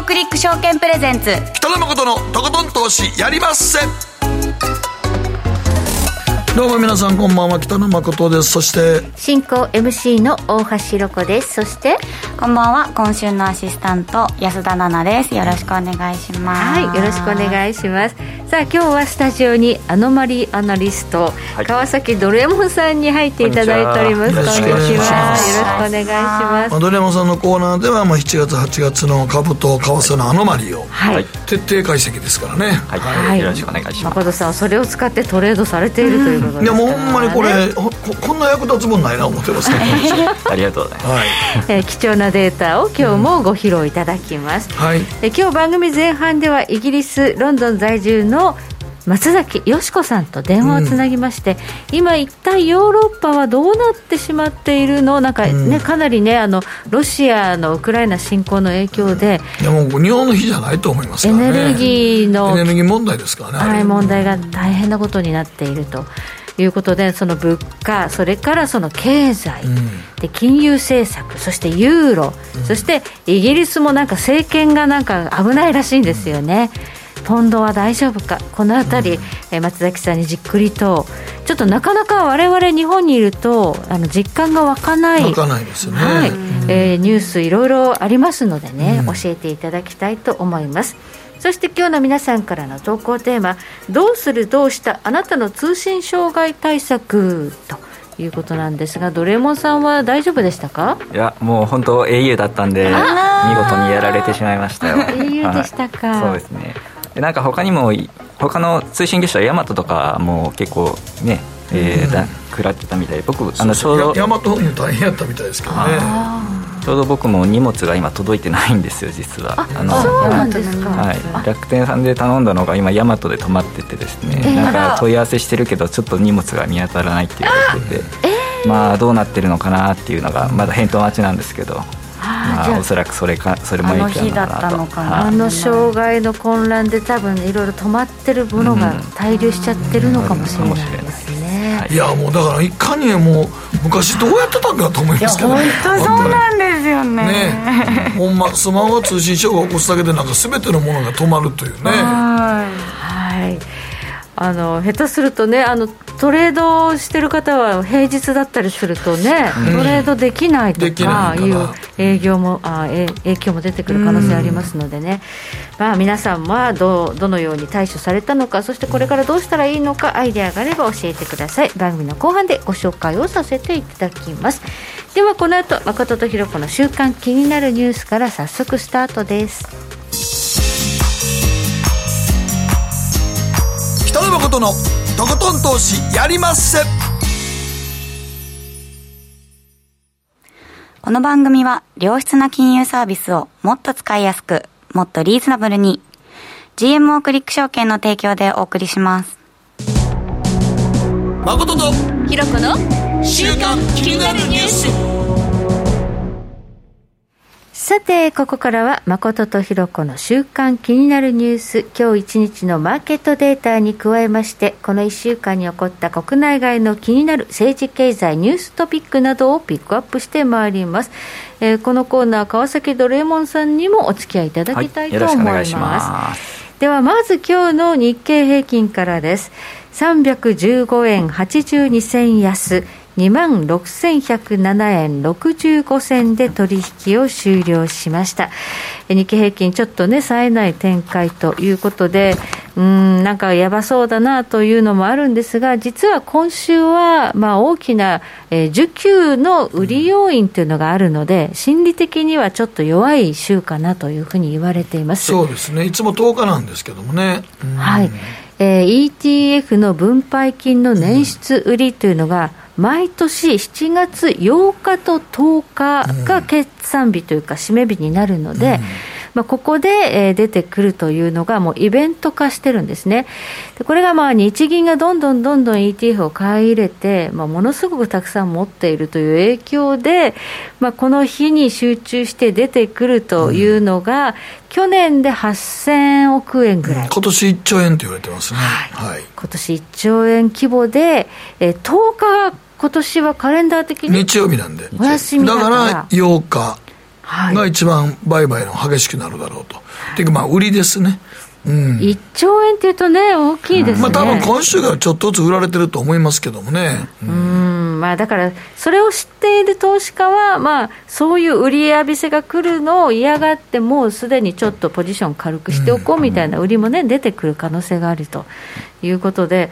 ークリック証券プレゼンツ、北野誠のとことん投資やりまっせ。どうも皆さんこんばんは、北野誠です。そして進行 MC の大橋ろ子です。そしてこんばんは、今週のアシスタント安田奈々です。よろしくお願いします。はい、よろしくお願いします。さあ、今日はスタジオにアノマリーアナリスト、はい、川崎ドレモンさんに入っていただいております。こんにちは、よろしくお願いします。ドレモンさんのコーナーでは、7月8月の株と為替のアノマリーを、はい、徹底解析ですからね。はい、はいはい、よろしくお願いします。誠さんはそれを使ってトレードされているということで、ね、もうほんまにこれ こんな役立つもんないな思ってますけどありがとうございます、はい。貴重なデータを今日もご披露いただきます、うん、はい。今日番組前半ではイギリスロンドン在住の松崎よし子さんと電話をつなぎまして、うん、今一体ヨーロッパはどうなってしまっているの、なんか、ね、うん、かなり、ね、ロシアのウクライナ侵攻の影響で、うん、でも日本の日じゃないと思いますからね。エネルギー問題ですからね、はい、問題が大変なことになっているということで、その物価、それからその経済、うん、で金融政策、そしてユーロ、うん、そしてイギリスもなんか政権がなんか危ないらしいんですよね、うん。ポンドは大丈夫か、このあたり、松崎さんにじっくりと、ちょっとなかなか我々日本にいると実感が湧かない、ですね、はい、ニュースいろいろありますのでね、うん、教えていただきたいと思います。そして今日の皆さんからの投稿テーマ、どうするどうしたあなたの通信障害対策ということなんですが、ドレモンさんは大丈夫でしたか？いや、もう本当 au だったんで見事にやられてしまいましたよ。 au でしたか。そうですね。なんか他にも他の通信業者ヤマトとかも結構ね、食らってたみたいで、僕ちょうどヤマトも大変やったみたいですけどね。ちょうど僕も荷物が今届いてないんですよ、実は。そうなんですか。はい、楽天さんで頼んだのが今ヤマトで止まっててですね、なんか問い合わせしてるけどちょっと荷物が見当たらないって言われてて、まあどうなってるのかなっていうのがまだ返答待ちなんですけど。まあ、おそらくそれも影響なのかなと。あの日だったのかな、障害の混乱で多分いろいろ止まってるものが滞留しちゃってるのかもしれないですね、はい。いや、もうだからいかにもう昔どうやってたんだと思いますけど、ね、いや本当そうなんですよ ねほんまスマホは通信障害を起こすだけでなんか全てのものが止まるというね。はい、下手するとね、トレードしてる方は平日だったりするとね、うん、トレードできないとかいう影響も出てくる可能性ありますのでね、うん、まあ、皆さんはどのように対処されたのか、そしてこれからどうしたらいいのかアイデアがあれば教えてください。番組の後半でご紹介をさせていただきます。ではこの後、誠とひろ子の週刊気になるニュースから早速スタートです。北野誠のとことん投資やりまっせ。この番組は良質な金融サービスをもっと使いやすく、もっとリーズナブルに GMO クリック証券の提供でお送りします。誠とひろこの週刊気になるニュース。さて、ここからは誠とひろこの週刊気になるニュース、今日1日のマーケットデータに加えまして、この1週間に起こった国内外の気になる政治経済ニューストピックなどをピックアップしてまいります、このコーナー、川崎ドレモンさんにもお付き合いいただきたいと思います、はい、よろしくお願いします。ではまず今日の日経平均からです。315円82銭安、26,107 円65銭で取引を終了しました。日経平均ちょっとね、冴えない展開ということで、なんかやばそうだなというのもあるんですが、実は今週はまあ大きな需給の売り要因というのがあるので、心理的にはちょっと弱い週かなというふうに言われています。そうですね、いつも10日なんですけどもね、はい。ETF の分配金の捻出売りというのが、毎年7月8日と10日が決算日というか締め日になるので、まあ、ここで、出てくるというのがもうイベント化してるんですね。でこれがまあ日銀がどんどん ETF を買い入れて、まあ、ものすごくたくさん持っているという影響で、まあ、この日に集中して出てくるというのが、去年で8000億円ぐらい、今年1兆円と言われてますね、はいはい、今年1兆円規模で、10日が今年はカレンダー的に日曜日なんでお休みだから8日、が一番売買の激しくなるだろうと、はい、ていうかまあ売りですね、うん、1兆円っていうとね大きいですね、うん、まあ多分今週がちょっとずつ売られてると思いますけどもね、うん、まあ、だからそれを知っている投資家は、まあ、そういう売り浴びせが来るのを嫌がってもうすでにちょっとポジション軽くしておこうみたいな売りも、ね、出てくる可能性があるということで、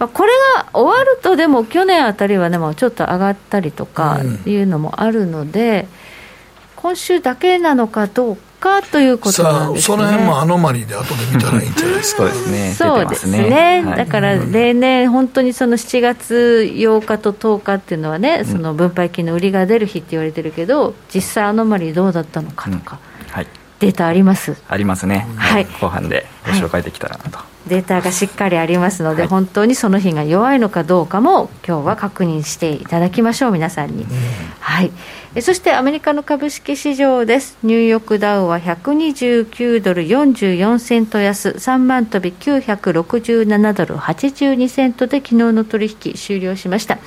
まあ、これが終わるとでも去年あたりは、ね、まあ、ちょっと上がったりとかいうのもあるので、今週だけなのかどうかということなんですね。さあその辺もアノマリーで後で見たらいいんじゃないですか。そうですね、だから例年本当にその7月8日と10日っていうのはね、その分配金の売りが出る日って言われてるけど、実際アノマリーどうだったのかとか、うん、はい、データありますありますね、はい、後半でご紹介できたらなと、はい、データがしっかりありますので、はい、本当にその日が弱いのかどうかも今日は確認していただきましょう皆さんに、うん、はい。そしてアメリカの株式市場です。ニューヨークダウは129ドル44セント安、3万飛び967ドル82セントで昨日の取引終了しました。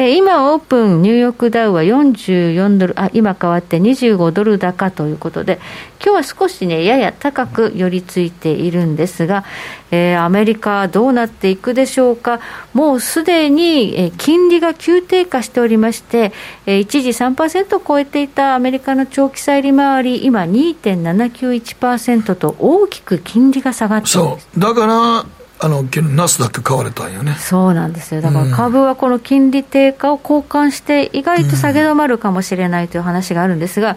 今オープンニューヨークダウは44ドル、あ、今変わって25ドル高ということで、今日は少しねやや高く寄りついているんですが、アメリカどうなっていくでしょうか。もうすでに金利が急低下しておりまして、一時 3% を超えていたアメリカの長期債利回り、今 2.791% と大きく金利が下がっているんです。そうだからナスダック買われたんよね。そうなんですよ。だから株はこの金利低下を交換して意外と下げ止まるかもしれないという話があるんですが、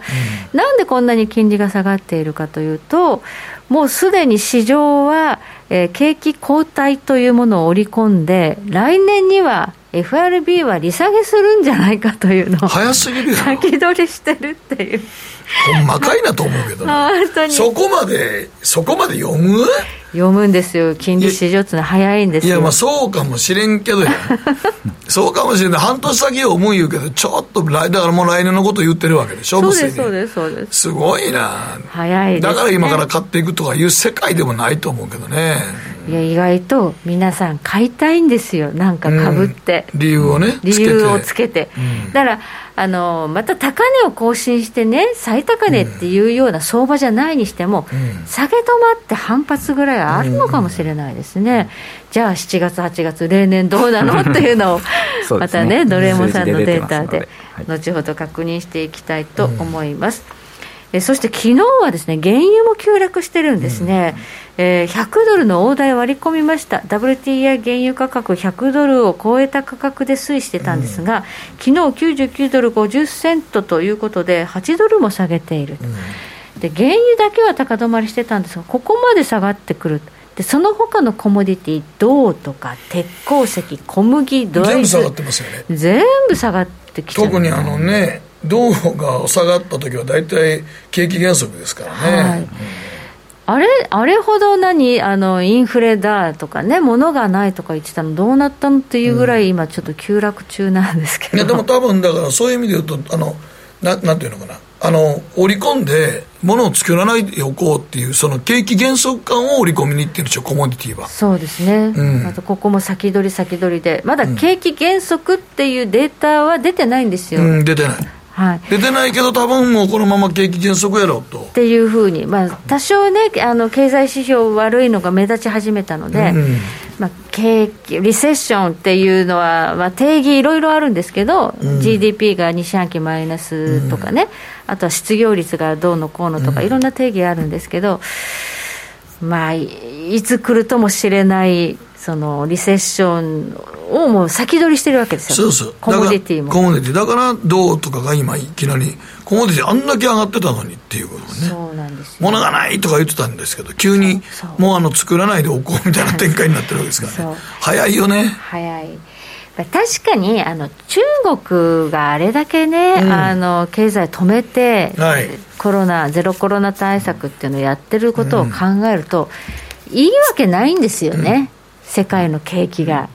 うん、なんでこんなに金利が下がっているかというと、もうすでに市場は、景気後退というものを織り込んで、来年にはFRB は利下げするんじゃないかというのを早すぎるよ先取りしてるっていう、ほんまかいなと思うけど、ね、本当にそこまで読むんですよ。金利市場というのは早いんですよ。いや、まあそうかもしれんけどやそうかもしれんけど半年先を思う言うけど、ちょっとだからもう来年のこと言ってるわけでしょ。そうですすごいな、早いです、ね、だから今から買っていくとかいう世界でもないと思うけどね。いや、意外と皆さん買いたいんですよ、なんか株って、うん、理由をつけて、うん、だからまた高値を更新してね、最高値っていうような相場じゃないにしても、うん、下げ止まって反発ぐらいあるのかもしれないですね、うんうん、じゃあ7月8月例年どうなのっていうのをまたねドレモさんのデータで後ほど確認していきたいと思います、うん。そして昨日はですね、原油も急落してるんですね、うん、100ドルの大台割り込みました。 WTI 原油価格100ドルを超えた価格で推移してたんですが、うん、昨日99ドル50セントということで8ドルも下げている、うん、で原油だけは高止まりしてたんですが、ここまで下がってくる。でその他のコモディティ、銅とか鉄鉱石、小麦、ドライブ、全部下がってますよね。全部下がってきちゃう。特にね、銅が下がった時は大体景気減速ですからね、はい、うん、あれほどインフレだとかね、物がないとか言ってたのどうなったのっていうぐらい今ちょっと急落中なんですけど、うん、いやでも多分だからそういう意味で言うとなんていうのかな、織り込んで物を作らないでおこうっていう、その景気減速感を織り込みにいってるんでしょ、コモディティは。そうですね、うん、あとここも先取りで、まだ景気減速っていうデータは出てないんですよ、うん、出てないけど多分もうこのまま景気減速やろうとっていうふうに、まあ、多少ね経済指標悪いのが目立ち始めたので、うん、まあ、景気リセッションっていうのは、まあ、定義いろいろあるんですけど、うん、GDP が2四半期マイナスとかね、うん、あとは失業率がどうのこうのとか、うん、いろんな定義あるんですけど、まあ、いつ来るともしれないそのリセッションをもう先取りしてるわけですよ。そうそう、コモディティもだから銅とかが今いきなりコモディティあんだけ上がってたのにっていうことね。そうなんですよ、物がないとか言ってたんですけど、急にもう作らないでおこうみたいな展開になってるわけですからね早いよね、早い。確かに中国があれだけね、うん、経済止めて、はい、ゼロコロナ対策っていうのをやってることを考えると、うん、いいわけないんですよね、うん、世界の景気が。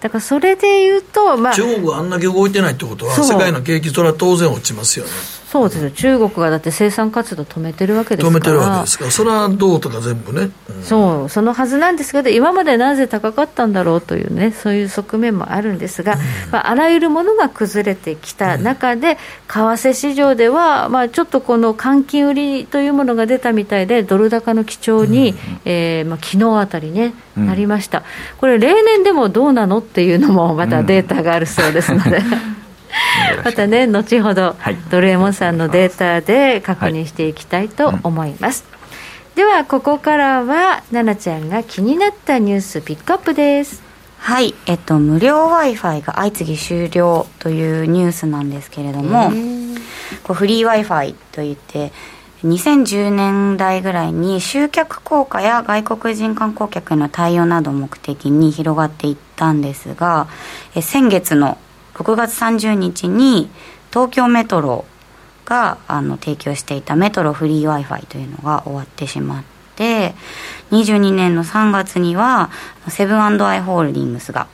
だからそれでいうと、まあ、中国があんだけ動いてないってことは世界の景気それは当然落ちますよね。そうですよ、中国がだって生産活動止めてるわけですから、止めてるわけですから、それはどうとか全部ね、うん、そう、そのはずなんですけど、今までなぜ高かったんだろうというね、そういう側面もあるんですが、うん、まあ、あらゆるものが崩れてきた中で、うん、為替市場では、まあ、ちょっとこの換金売りというものが出たみたいで、ドル高の基調に、うん、まあ、昨日あたりね、うん、なりました。これ例年でもどうなのっていうのもまたデータがあるそうですので、うんまたね、後ほど、はい、ドルエモンさんのデータで確認していきたいと思います、はい、うん、ではここからは奈々ちゃんが気になったニュースピックアップです。はい、無料 Wi-Fi が相次ぎ終了というニュースなんですけれども、こうフリー Wi-Fi といって2010年代ぐらいに集客効果や外国人観光客への対応などを目的に広がっていったんですが、先月の6月30日に東京メトロが提供していたメトロフリー Wi-Fi というのが終わってしまって、22年の3月にはセブン&アイ・ホールディングスが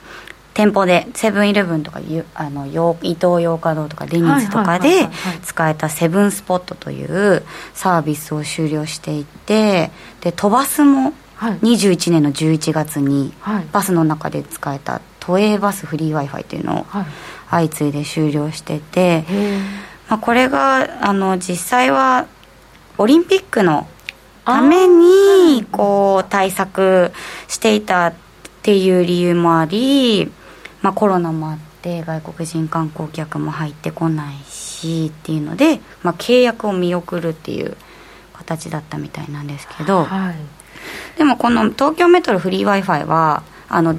店舗でセブンイレブンとかイトーヨーカドーとかデニーズとかで使えたセブンスポットというサービスを終了していて、で飛ばすも21年の11月にバスの中で使えた都営バスフリー Wi-Fi というのを相次いで終了してて、まあ、これが実際はオリンピックのためにこう対策していたっていう理由もあり、まあ、コロナもあって外国人観光客も入ってこないしっていうので、まあ、契約を見送るっていう形だったみたいなんですけど、はい、でもこの東京メトロフリー Wi-Fi は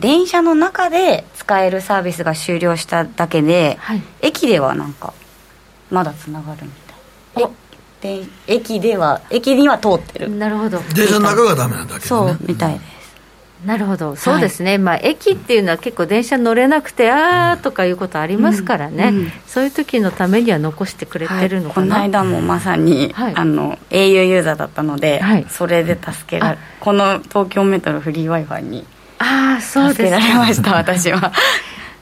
電車の中で使えるサービスが終了しただけで、はい、駅ではなんかまだつながるみたいな、駅には通ってる、なるほど、電車の中がダメなんだけど、そうみたいです、うん、なるほど、そうですね、はい、まあ、駅っていうのは結構電車乗れなくて、あーとかいうことありますからね、うんうん、そういう時のためには残してくれてるのかな、はい、この間もまさに、はい、au ユーザーだったので、はい、それで助けられ、この東京メトロフリー Wi-Fi に助けられました、私は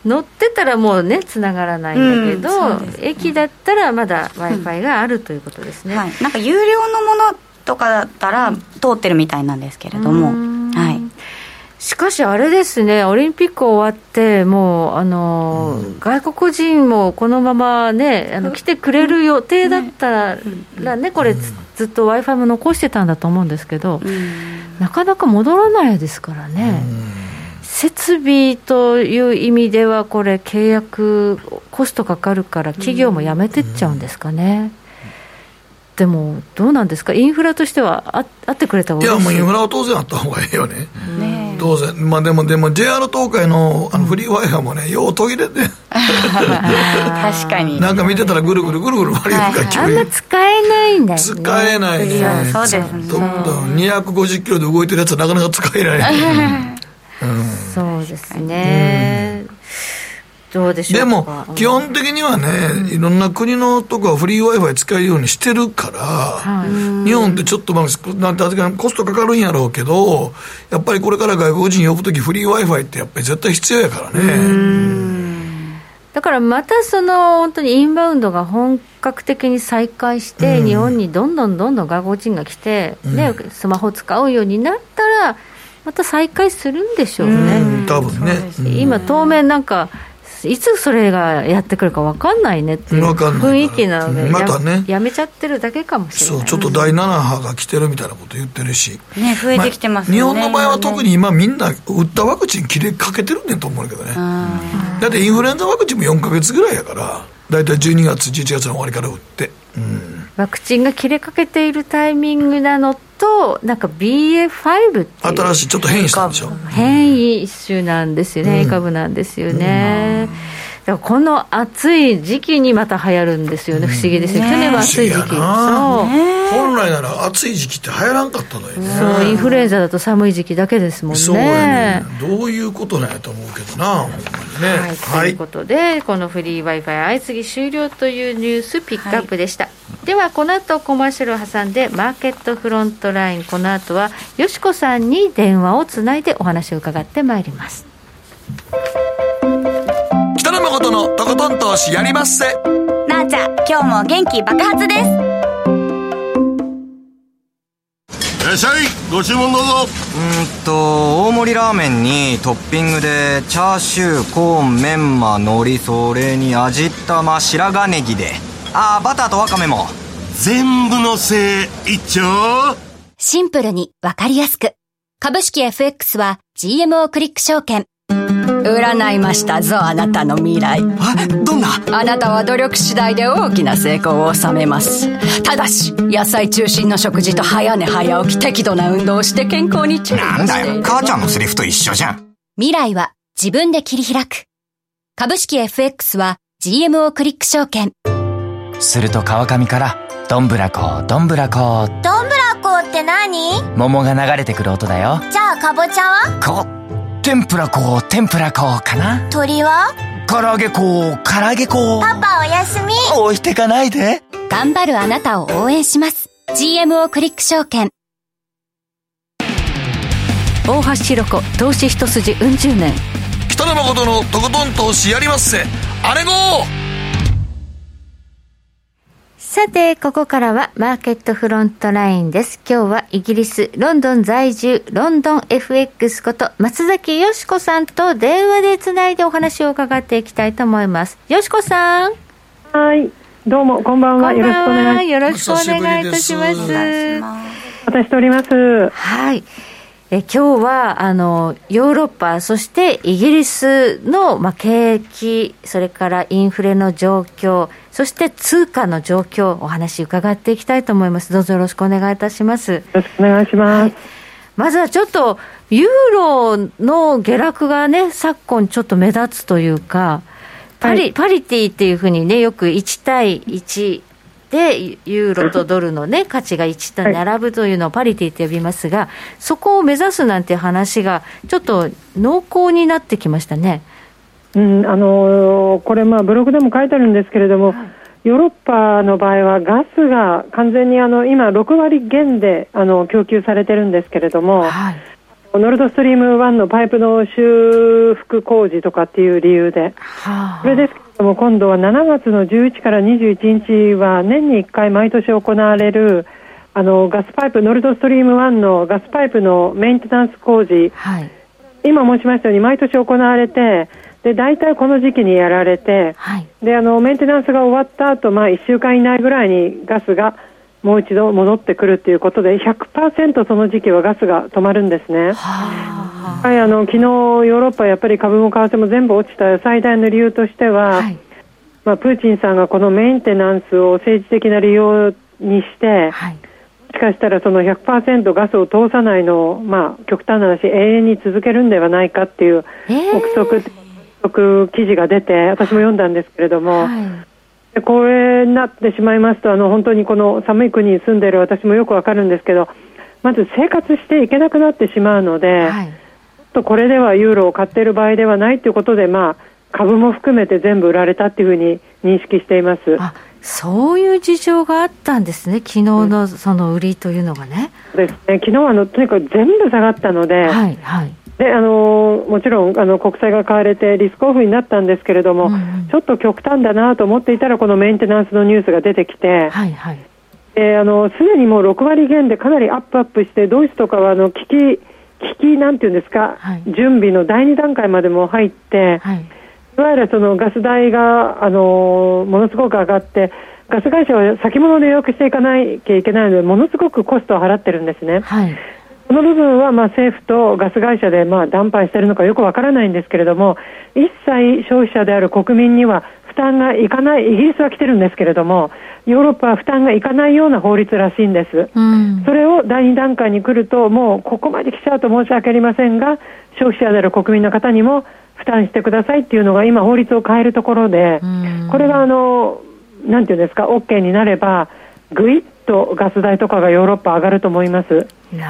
乗ってたらもうねつながらないんだけど、うんね、駅だったらまだ Wi-Fi があるということですね、うん、はい、なんか有料のものとかだったら通ってるみたいなんですけれども、はい、しかしあれですね、オリンピック終わってもううん、外国人もこのままね来てくれる予定だったらね、これずっと Wi-Fi も残してたんだと思うんですけど、うん、なかなか戻らないですからね、うん、設備という意味ではこれ契約コストかかるから企業もやめてっちゃうんですかね、うん、でもどうなんですか、インフラとしては あってくれた方がいいですか。いやもうインフラは当然あった方がいいよね、うん、ね、当然、まあ、でも JR 東海 のフリー Wi-Fi もね、よう途切れて確かになんか見てたらぐるぐる回るから、はい、あんま使えないんだよね、使えないね、そうですね、250キロで動いてるやつはなかなか使えない、うんうん、そうですね、うん、どう でも基本的にはね、うん、いろんな国のとこはフリー Wi-Fi 使えるようにしてるから、はい、日本ってちょっとなんてコストかかるんやろうけど、やっぱりこれから外国人呼ぶときフリー Wi-Fi ってやっぱり絶対必要やからね、うん、だからまたその本当にインバウンドが本格的に再開して、うん、日本にどんどん外国人が来て、うん、ね、スマホ使うようになったらまた再開するんでしょうね、うん、多分ね、うん、今当面なんかいつそれがやってくるか分かんないねっていう雰囲気なので、またね、やめちゃってるだけかもしれない、そうちょっと第7波が来てるみたいなこと言ってるし、ね、増えてきてますね、まあ、日本の場合は特に今みんな打ったワクチン切れかけてるんだと思うけどね、だってインフルエンザワクチンも4ヶ月ぐらいやから、だいたい12月11月の終わりから打って、うん、ワクチンが切れかけているタイミングなのと、なんか BA.5 っていう新しいちょっと変異したんでしょ、変異種なんですよね、うん、株なんですよね、うん、だからこの暑い時期にまた流行るんですよね、不思議ですよ、ね、去年は暑い時期、そう、本来なら暑い時期って流行らんかったのよね、そう、インフルエンザだと寒い時期だけですもんね、そうやね、どういうことなんやと思うけどな、ほんまにね、はい、はい、ということでこのフリー Wi-Fi 相次ぎ終了というニュースピックアップでした、はい。ではこの後コマーシャルを挟んでマーケットフロントライン、この後はよしこさんに電話をつないでお話を伺ってまいります。北野誠のとことん投資やりまっせ。なーちゃん、今日も元気爆発です。いらっしゃい、ご注文どうぞ。大盛りラーメンにトッピングでチャーシュー、コーン、メンマ、海苔、それに味玉、白髪ネギで、バターとワカメも全部のせい一丁。シンプルにわかりやすく、株式 FX は GMO クリック証券。占いましたぞ、あなたの未来。どんな？あなたは努力次第で大きな成功を収めます。ただし野菜中心の食事と早寝早起き、適度な運動をして健康に注意して。なんだよ、母ちゃんのセリフと一緒じゃん。未来は自分で切り開く。株式 FX は GMO クリック証券。すると川上から、どんぶらこどんぶらこ。どんぶらこって何？桃が流れてくる音だよ。じゃあかぼちゃは？天ぷら粉、天ぷら粉かな。鳥は？唐揚げ粉、唐揚げ粉。パパおやすみ。置いてかないで。頑張るあなたを応援します。 GMO クリック証券。大橋ひろ子、投資一筋うん十年。北野誠のとことん投資やりまっせ、あれごー。さて、ここからはマーケットフロントラインです。今日はイギリス・ロンドン在住、ロンドン FX こと松崎よしこさんと電話でつないでお話を伺っていきたいと思います。よしこさん。はい、どうもこんばんは。よろしくお願い。よろしくお願いいたします。私しております。はい。今日はヨーロッパ、そしてイギリスの、景気、それからインフレの状況、そして通貨の状況、お話伺っていきたいと思います。どうぞよろしくお願いいたします。よろしくお願いします。はい、まずはちょっとユーロの下落がね、昨今ちょっと目立つというか、はい、パリティっていうふうにね、よく1対1でユーロとドルの、ね、価値が1と並ぶというのをパリティと呼びますが、そこを目指すなんて話がちょっと濃厚になってきましたね。これブログでも書いてあるんですけれども、ヨーロッパの場合はガスが完全に今6割減で供給されてるんですけれども、はい、ノルドストリーム1のパイプの修復工事とかっていう理由で、それですけでも今度は7月の11から21日は年に1回毎年行われるガスパイプ、ノルドストリーム1のガスパイプのメンテナンス工事、はい、今申しましたように毎年行われて、で大体この時期にやられて、はい、でメンテナンスが終わった後、1週間以内ぐらいにガスがもう一度戻ってくるということで 100% その時期はガスが止まるんですね。はい、昨日ヨーロッパやっぱり株も為替も全部落ちた最大の理由としては、はい、プーチンさんがこのメンテナンスを政治的な利用にして、はい、もしかしたらその 100% ガスを通さないのを、極端な話永遠に続けるんではないかっていう憶測記事が出て、私も読んだんですけれども、はい、でこれになってしまいますと本当にこの寒い国に住んでいる私もよくわかるんですけど、まず生活していけなくなってしまうので、はい、これではユーロを買っている場合ではないということで、株も含めて全部売られたというふうに認識しています。そういう事情があったんですね、昨日のその売りというのがね。そうですね、昨日はとにかく全部下がったので、はいはい、でもちろん国債が買われてリスクオフになったんですけれども、ちょっと極端だなと思っていたらこのメンテナンスのニュースが出てきて、はいはい、すでにもう6割減でかなりアップして、ドイツとかは危機なんていうんですか、はい、準備の第2段階までも入って、はい、いわゆるそのガス代がものすごく上がって、ガス会社は先物で予約していかなきゃいけないのでものすごくコストを払ってるんですね。はい、この部分は政府とガス会社で談判しているのかよくわからないんですけれども、一切消費者である国民には負担がいかない。イギリスは来てるんですけれども、ヨーロッパは負担がいかないような法律らしいんです。それを第2段階に来ると、もうここまで来ちゃうと申し訳ありませんが、消費者である国民の方にも負担してくださいっていうのが今法律を変えるところで、これがなんていうんですか、OK になればぐいっとガス代とかがヨーロッパ上がると思います。で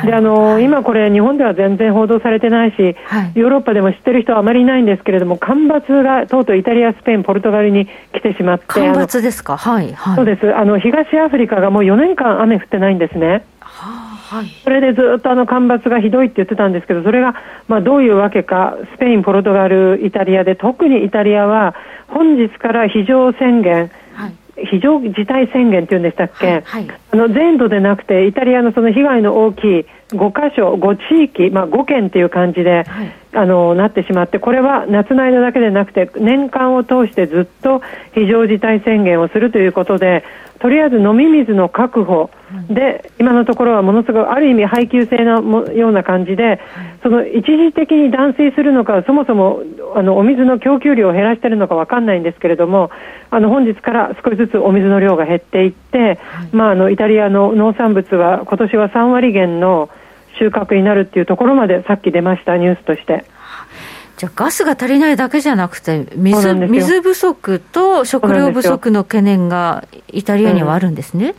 今これ日本では全然報道されてないし、はい、ヨーロッパでも知ってる人はあまりいないんですけれども、干ばつがとうとうイタリア、スペイン、ポルトガルに来てしまって。干ばつですか？はいはい、そうです。東アフリカがもう4年間雨降ってないんですね。はい、それでずっと干ばつがひどいって言ってたんですけど、それがどういうわけかスペイン、ポルトガル、イタリアで、特にイタリアは本日から非常宣言、はい、非常事態宣言というんでしたっけ、はいはい、全土でなくてイタリアのその被害の大きい5箇所5地域、5県という感じで、はい、なってしまって、これは夏の間だけでなくて年間を通してずっと非常事態宣言をするということで、とりあえず飲み水の確保で今のところはものすごいある意味配給制のような感じで、その一時的に断水するのか、そもそもお水の供給量を減らしているのか分かんないんですけれども、本日から少しずつお水の量が減っていって、イタリアの農産物は今年は3割減の収穫になるっていうところまでさっき出ましたニュースとして。じゃあガスが足りないだけじゃなくて 水不足と食料不足の懸念がイタリアにはあるんですね。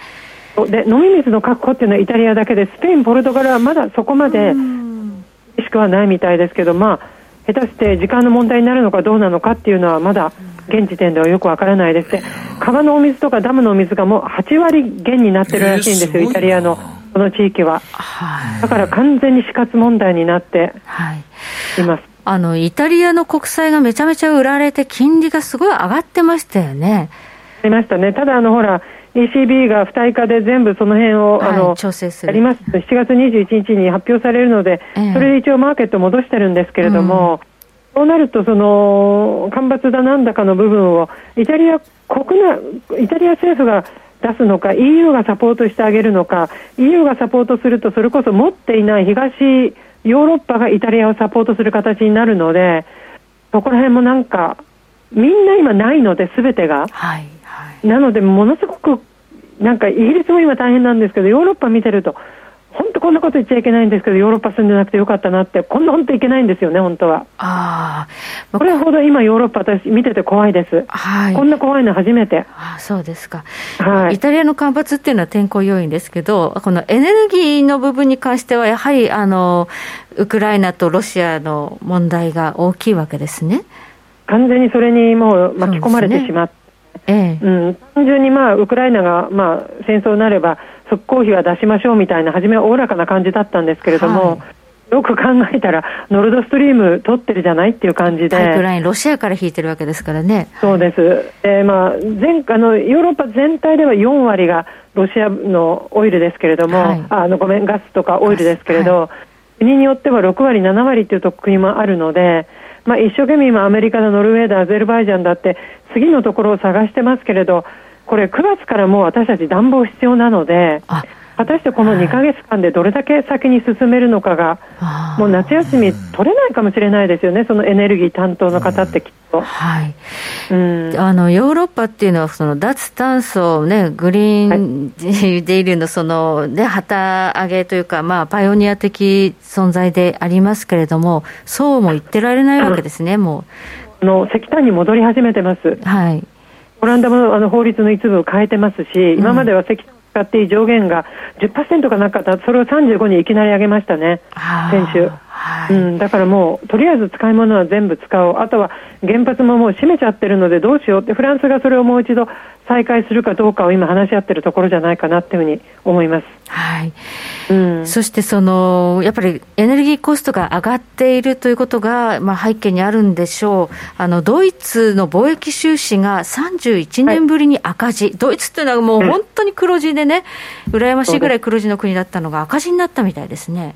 で飲み水の確保っていうのはイタリアだけで、スペインポルトガルはまだそこまで厳しくはないみたいですけど、下手して時間の問題になるのかどうなのかっていうのはまだ現時点ではよくわからないです。で川のお水とかダムのお水がもう8割減になってるらしいんですよ、イタリアのこの地域は、はい、だから完全に死活問題になっています、はい、イタリアの国債がめちゃめちゃ売られて金利がすごい上がってましたよね。ありましたね。ただほら ECB が不対化で全部その辺を、はい、調整するあります。7月21日に発表されるので、それで一応マーケット戻してるんですけれども、そうなるとその干ばつだなんだかの部分をイタリア政府が出すのか EU がサポートしてあげるのか、 EU がサポートするとそれこそ持っていない東ヨーロッパがイタリアをサポートする形になるので、そこら辺もなんかみんな今ないので全てが、はいはい、なのでものすごくなんかイギリスも今大変なんですけど、ヨーロッパ見てると本当こんなこと言っちゃいけないんですけど、ヨーロッパ住んでなくてよかったなって、こんな本当いけないんですよね本当は。これほど今ヨーロッパ私見てて怖いです、はい、こんな怖いの初めて。そうですか、はい、イタリアの干ばつっていうのは天候要因ですけど、このエネルギーの部分に関してはやはりウクライナとロシアの問題が大きいわけですね。完全にそれにもう巻き込まれてしまって、単純にウクライナが戦争になれば速攻費は出しましょうみたいな初めはおおらかな感じだったんですけれども、はい、よく考えたらノルドストリーム取ってるじゃないっていう感じで、パイプラインロシアから引いてるわけですからね。そうです、ヨーロッパ全体では4割がロシアのオイルですけれども、はい、ガスとかオイルですけれど、はい、国によっては6割7割っていうと国もあるので、一生懸命今アメリカだノルウェーだアゼルバイジャンだって次のところを探してますけれど、これ9月からもう私たち暖房必要なので、果たしてこの2ヶ月間でどれだけ先に進めるのかが、もう夏休み取れないかもしれないですよね、そのエネルギー担当の方ってきっと、はい、ヨーロッパっていうのはその脱炭素、ね、グリーンディール の, その、ね、旗揚げというか、パイオニア的存在でありますけれども、そうも言ってられないわけですね、もう石炭に戻り始めてます。はい、オランダも法律の一部を変えてますし、今までは石炭使っていい上限が 10% かなかった、それを35にいきなり上げましたね先週、はい、だからもうとりあえず使い物は全部使おう、あとは原発ももう閉めちゃってるのでどうしようって、フランスがそれをもう一度再開するかどうかを今話し合ってるところじゃないかなっていうふうに思います、はい、そしてやっぱりエネルギーコストが上がっているということが、背景にあるんでしょう。ドイツの貿易収支が31年ぶりに赤字、はい、ドイツというのはもう本当に黒字でね、羨ましいぐらい黒字の国だったのが赤字になったみたいですね。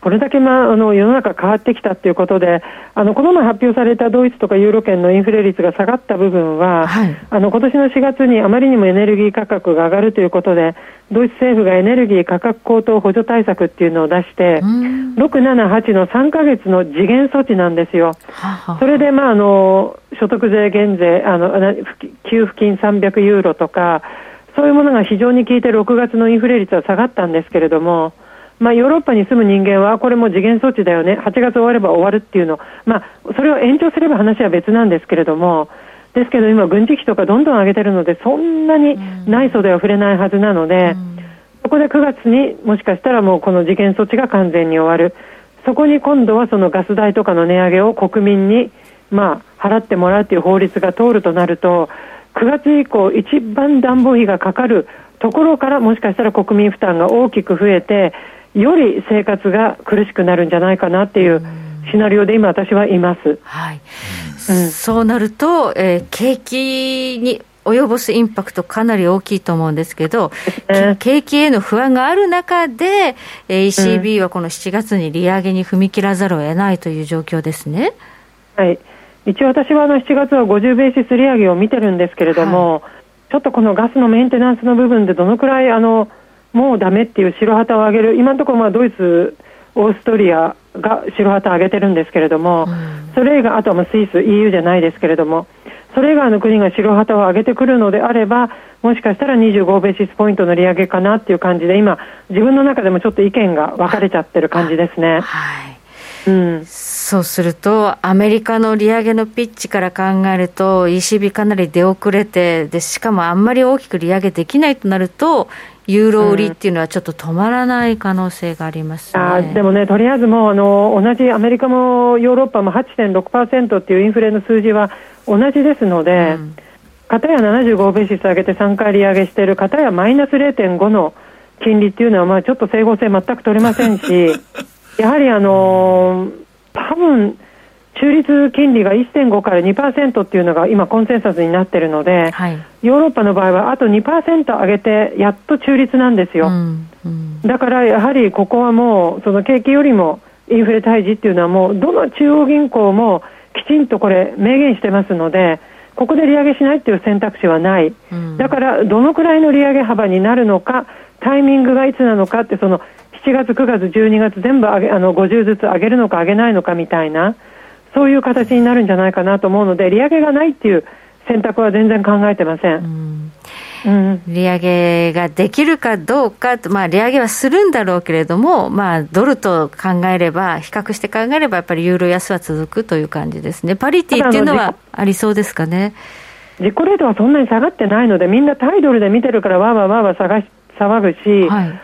これだけ、世の中変わってきたということで、この前発表されたドイツとかユーロ圏のインフレ率が下がった部分は、はい、今年の4月にあまりにもエネルギー価格が上がるということで、ドイツ政府がエネルギー価格高騰補助対策っていうのを出して、6、7、8の3ヶ月の時限措置なんですよ。それで、所得税減税、給付金300ユーロとか、そういうものが非常に効いて6月のインフレ率は下がったんですけれども、ヨーロッパに住む人間はこれも次元措置だよね、8月終われば終わるっていうの、それを延長すれば話は別なんですけれども、ですけど今軍事費とかどんどん上げてるのでそんなに内装では触れないはずなので、そこで9月にもしかしたらもうこの次元措置が完全に終わる、そこに今度はそのガス代とかの値上げを国民に払ってもらうという法律が通るとなると、9月以降一番暖房費がかかるところからもしかしたら国民負担が大きく増えてより生活が苦しくなるんじゃないかなっていうシナリオで今私はいます、はい、そうなると、景気に及ぼすインパクトかなり大きいと思うんですけど、景気への不安がある中で ECB はこの7月に利上げに踏み切らざるを得ないという状況ですね。はい、一応私は7月は50ベーシス利上げを見てるんですけれども、はい、ちょっとこのガスのメンテナンスの部分でどのくらいもうダメっていう白旗を上げる、今のところまあドイツオーストリアが白旗を上げてるんですけれども、うん、それ以外あとはまあスイス EU じゃないですけれども、それ以外の国が白旗を上げてくるのであれば、もしかしたら25ベーシスポイントの利上げかなっていう感じで、今自分の中でもちょっと意見が分かれちゃってる感じですね。はい、うん、そうするとアメリカの利上げのピッチから考えると ECB かなり出遅れて、でしかもあんまり大きく利上げできないとなるとユーロ売りっていうのはちょっと止まらない可能性がありますね。でもね、とりあえずもう同じアメリカもヨーロッパも 8.6% っていうインフレの数字は同じですので、うん、片や75ベーシス上げて3回利上げしている、片やマイナス 0.5 の金利っていうのはまあちょっと整合性全く取れませんしやはり多分中立金利が 1.5 から 2% っていうのが今コンセンサスになっているので、はい、ヨーロッパの場合はあと 2% 上げてやっと中立なんですよ。うんうん、だからやはりここはもうその景気よりもインフレ退治っていうのはもうどの中央銀行もきちんとこれ明言してますので、ここで利上げしないっていう選択肢はない。うん、だからどのくらいの利上げ幅になるのか、タイミングがいつなのかって、その7月9月12月全部50ずつ上げるのか上げないのかみたいな、そういう形になるんじゃないかなと思うので、利上げがないっていう選択は全然考えてません。うん、利上げができるかどうか、まあ、利上げはするんだろうけれども、まあ、ドルと考えれば、比較して考えればやっぱりユーロ安は続くという感じですね。パリティっていうのはありそうですかね。実行レートはそんなに下がってないので、みんなタイドルで見てるからわーわーわーわー騒ぐし、はい、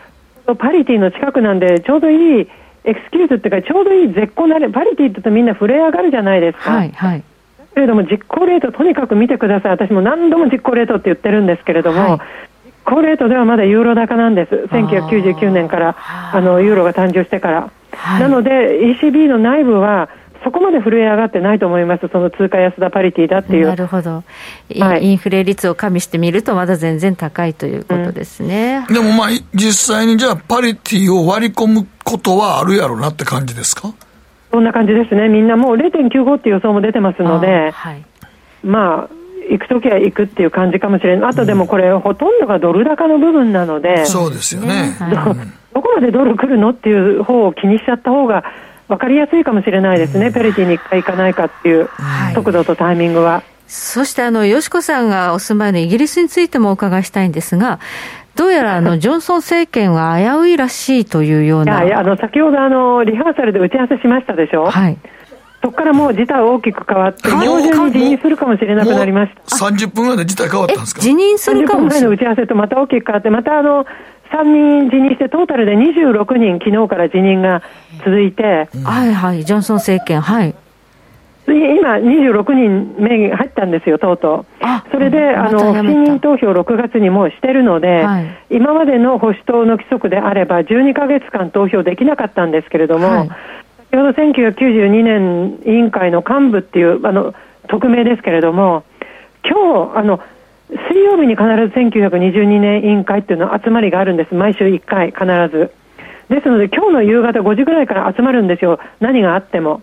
パリティの近くなんでちょうどいいエクスキューズっていうか、ちょうどいい絶好なパリティって言うとみんな震え上がるじゃないですか。はいはい、けれども実行レートとにかく見てください。私も何度も実行レートって言ってるんですけれども、はい、実行レートではまだユーロ高なんです。1999年からユーロが誕生してから、はい、なので ECB の内部はそこまで震え上がってないと思います。その通貨安だパリティだっていう。なるほど、はい、インフレ率を加味してみるとまだ全然高いということですね。うん、でもまあ実際にじゃあパリティを割り込むことはあるやろうなって感じですか。そんな感じですね。みんなもう 0.95 っていう予想も出てますので、はい、まあ行くときは行くっていう感じかもしれない。あとでもこれ、うん、ほとんどがドル高の部分なので、そうですよね。どこまでドル来るのっていう方を気にしちゃった方が分かりやすいかもしれないですね。ペリティに行かないかっていう速度とタイミングは。はい、そして吉子さんがお住まいのイギリスについてもお伺いしたいんですが、どうやらジョンソン政権は危ういらしいというような。いや先ほどリハーサルで打ち合わせしましたでしょ。はい、そこからもう事態大きく変わって今日中に辞任するかもしれなくなりました。30分ぐらいで事態変わったんですか。辞任するかもしれない。30分ぐらいの打ち合わせとまた大きく変わって、また3人辞任してトータルで26人昨日から辞任が続いて、うん、はいはい、ジョンソン政権、はい、今26人名義入ったんですよ、とうとう。それで信任投票6月にもうしてるので、はい、今までの保守党の規則であれば12ヶ月間投票できなかったんですけれども、はい、先ほど1992年委員会の幹部っていう匿名ですけれども、今日水曜日に必ず1922年委員会っていうの集まりがあるんです。毎週1回必ずですので、今日の夕方5時ぐらいから集まるんですよ、何があっても。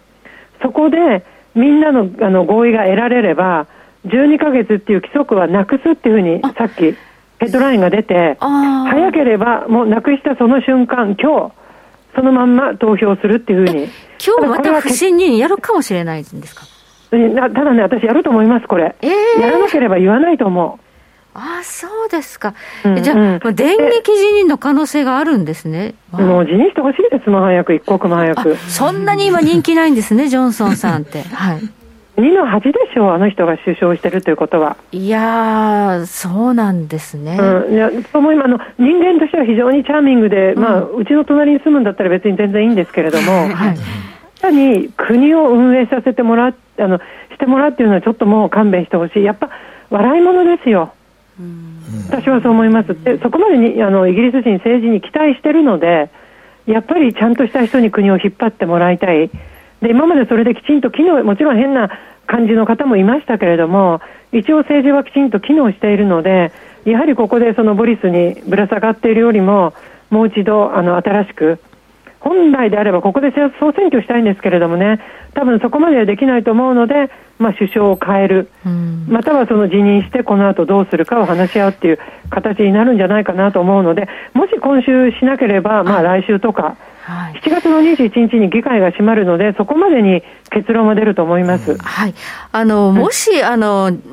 そこでみんなの合意が得られれば12ヶ月っていう規則はなくすっていうふうにさっきヘッドラインが出て、早ければもうなくしたその瞬間、今日そのまんま投票するっていうふうに。今日また不信任やるかもしれないんですか。ただね、私やると思います、これ。やらなければ言わないと思う。そうですか。じゃあ、電撃辞任の可能性があるんですね。もう辞任してほしいですもん、早く、一刻も早く。そんなに今人気ないんですね、ジョンソンさんって。はい。2の8でしょう、あの人が首相してるということは。いやー、そうなんですね。いや、そう思います。人間としては非常にチャーミングで、まあ、うちの隣に住むんだったら別に全然いいんですけれども、はい。さらに国を運営させてもらうしてもらうっていうのはちょっともう勘弁してほしい。やっぱ笑い物ですよ。私はそう思います。でそこまでにイギリス人政治に期待してるので、やっぱりちゃんとした人に国を引っ張ってもらいたい。で今までそれできちんと機能、もちろん変な感じの方もいましたけれども、一応政治はきちんと機能しているので、やはりここでそのボリスにぶら下がっているよりも、もう一度新しく、本来であればここで総選挙したいんですけれどもね、多分そこまではできないと思うので、首相を変える、またはその辞任してこの後どうするかを話し合うっていう形になるんじゃないかなと思うので、もし今週しなければ、来週とか、はい、7月の21日に議会が閉まるので、そこまでに結論は出ると思います。はい。もし、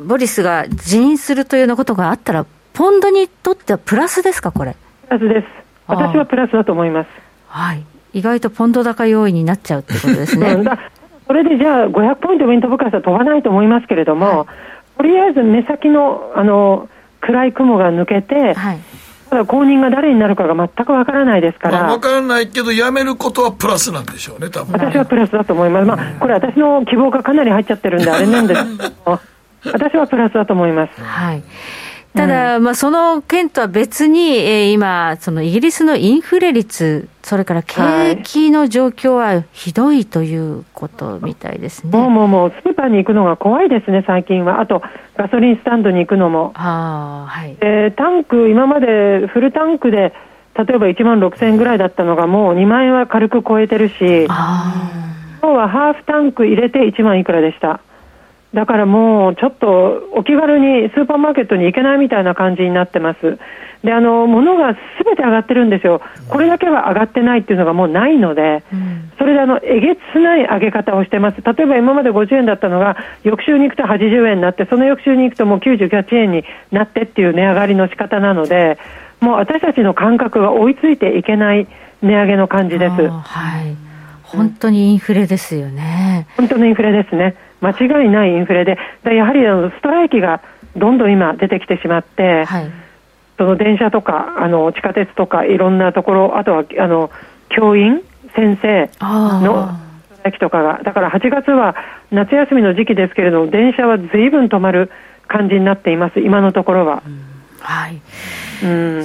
ボリスが辞任するというようなことがあったら、ポンドにとってはプラスですか、これ。プラスです。私はプラスだと思います。はい。意外とポンド高要因になっちゃうってことですね。それでじゃあ、500ポイントウィント深さは飛ばないと思いますけれども、はい、とりあえず目先の、暗い雲が抜けて、はい、ただ後任が誰になるかが全くわからないですから、わからないけど辞めることはプラスなんでしょうね、多分。私はプラスだと思います、これ私の希望がかなり入っちゃってるんであれなんですけど私はプラスだと思います、はい。ただ、その件とは別に、今そのイギリスのインフレ率、それから景気の状況はひどいということみたいですね、もうスーパーに行くのが怖いですね最近は。あとガソリンスタンドに行くのも、はい、タンク、今までフルタンクで例えば16,000円ぐらいだったのがもう20,000円は軽く超えてるし、今日はハーフタンク入れて10,000いくらでした。だからもうちょっとお気軽にスーパーマーケットに行けないみたいな感じになってます。で、物が全て上がってるんですよ。これだけは上がってないっていうのがもうないので、それでえげつない上げ方をしてます。例えば今まで50円だったのが翌週に行くと80円になって、その翌週に行くともう98円になってっていう値上がりの仕方なので、もう私たちの感覚が追いついていけない値上げの感じです。はい、本当にインフレですよね。本当のインフレですね。間違いないインフレで、やはりストライキがどんどん今出てきてしまって、はい、その電車とか地下鉄とかいろんなところ、あとは教員先生のストライキとかが、だから8月は夏休みの時期ですけれども、電車は随分止まる感じになっています今のところは、はい、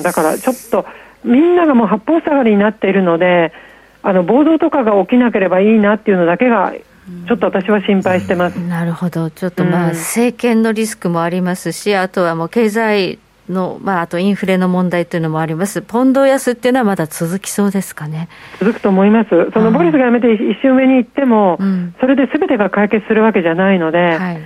だからちょっとみんながもう八方下がりになっているので、暴動とかが起きなければいいなっていうのだけがちょっと私は心配してます、なるほど。ちょっと政権のリスクもありますし、あとはもう経済の、あとインフレの問題というのもあります。ポンド安っていうのはまだ続きそうですかね。続くと思います。そのボリスがやめて一周目に行っても、それで全てが解決するわけじゃないので、はい、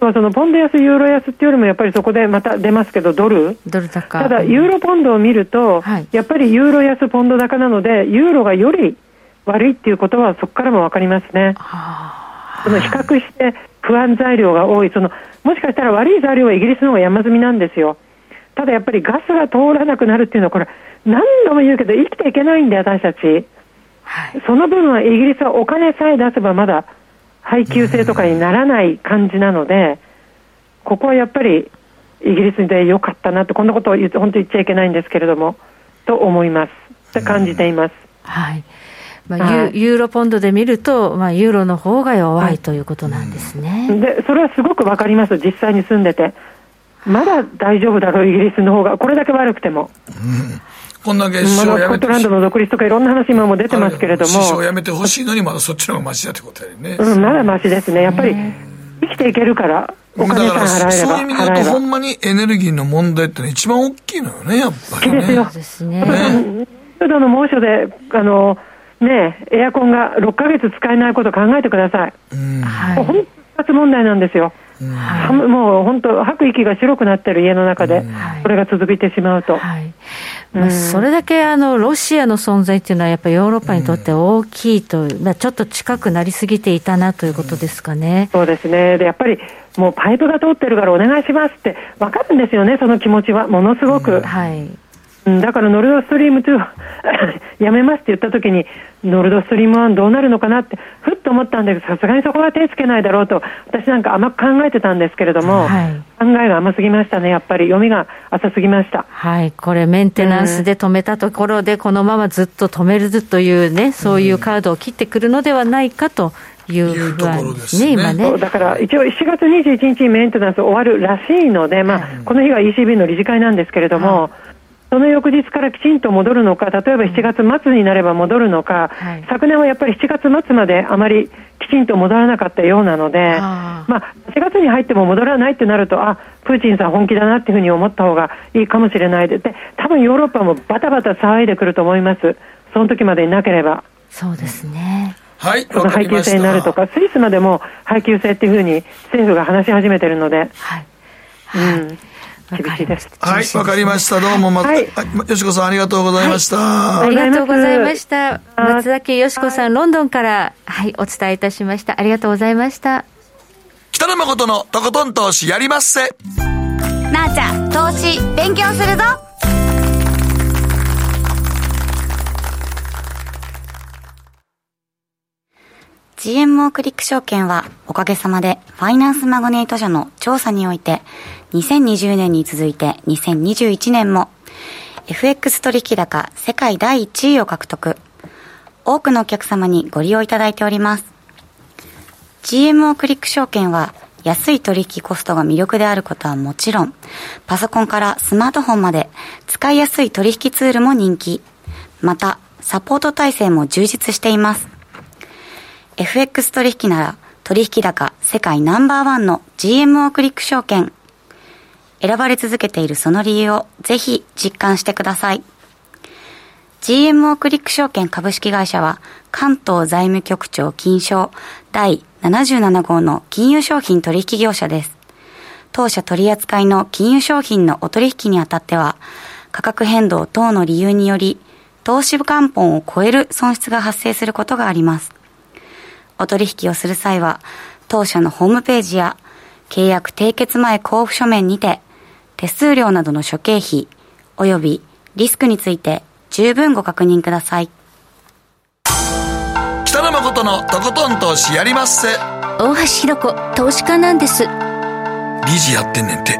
あとはそのポンド安ユーロ安っていうよりもやっぱりそこでまた出ますけどドル高。ただユーロポンドを見ると、はい、やっぱりユーロ安ポンド高なのでユーロがより悪いっていうことはそこからもわかりますね。その比較して不安材料が多い、もしかしたら悪い材料はイギリスの方が山積みなんですよ。ただやっぱりガスが通らなくなるっていうのはこれ何度も言うけど生きていけないんで私たち、はい、その分はイギリスはお金さえ出せばまだ配給制とかにならない感じなので、ここはやっぱりイギリスで良かったなと、こんなことを本当に言っちゃいけないんですけれどもと思いますと感じています、はい。ユーロポンドで見ると、ユーロの方が弱いということなんですね、でそれはすごくわかります。実際に住んでてまだ大丈夫だろうイギリスの方が、これだけ悪くても、こんだけ首相を辞めてスコットランドの独立とかいろんな話今も出てますけれども、首相を辞めてほしいのにまだそっちの方がマシだってことだよね、まだマシですね。やっぱり生きていけるからお金さえ払えれば。そういう意味で言うとほんまにエネルギーの問題ってのは一番大きいのよね、やっぱりね。そうですね。10度の猛暑でエアコンが6ヶ月使えないことを考えてください。もう本当に問題なんですよ、もう本当吐く息が白くなってる家の中で、これが続いてしまうと、はい、それだけロシアの存在というのはやっぱりヨーロッパにとって大きいと、ちょっと近くなりすぎていたなということですかね、そうですね。でやっぱりもうパイプが通ってるからお願いしますって分かるんですよね、その気持ちはものすごく、だからノルドストリーム2やめますって言った時にノルドストリーム1どうなるのかなってふっと思ったんですけど、さすがにそこは手つけないだろうと私なんか甘く考えてたんですけれども、考えが甘すぎましたね。やっぱり読みが浅すぎました、はい、これメンテナンスで止めたところでこのままずっと止めるというね、そういうカードを切ってくるのではないかというところですね、今ね。だから一応7月21日にメンテナンス終わるらしいので、この日が ECB の理事会なんですけれども、その翌日からきちんと戻るのか、例えば7月末になれば戻るのか、はい、昨年はやっぱり7月末まであまりきちんと戻らなかったようなので、8月に入っても戻らないってなると、あ、プーチンさん本気だなっていうふうに思った方がいいかもしれないで、多分ヨーロッパもバタバタ騒いでくると思います。その時までになければ。そうですね。はい、その配給制になるとか、スイスまでも配給制っていうふうに政府が話し始めてるので。はい。はい、うん。厳しいです。はい、わかりました。どうもまた、はい、よしこさんありがとうございました。はい、ありがとうございました。松崎よしこさん、ロンドンから、はい、お伝えいたしました。ありがとうございました。北野誠のとことん投資やりまっせ。なあちゃん、投資勉強するぞ。GMO クリック証券はおかげさまでファイナンスマグネート社の調査において2020年に続いて2021年も FX 取引高世界第1位を獲得、多くのお客様にご利用いただいております。 GMO クリック証券は安い取引コストが魅力であることはもちろん、パソコンからスマートフォンまで使いやすい取引ツールも人気、またサポート体制も充実しています。FX 取引なら取引高世界ナンバーワンの GMO クリック証券、選ばれ続けているその理由をぜひ実感してください。 GMO クリック証券株式会社は関東財務局長金商第77号の金融商品取引業者です。当社取扱いの金融商品のお取引にあたっては、価格変動等の理由により投資元本を超える損失が発生することがあります。お取引をする際は、当社のホームページや契約締結前交付書面にて、手数料などの諸経費及びリスクについて十分ご確認ください。北野誠のとことん投資やりまっせ。大橋ひろ子、投資家なんです。理事やってんねんて。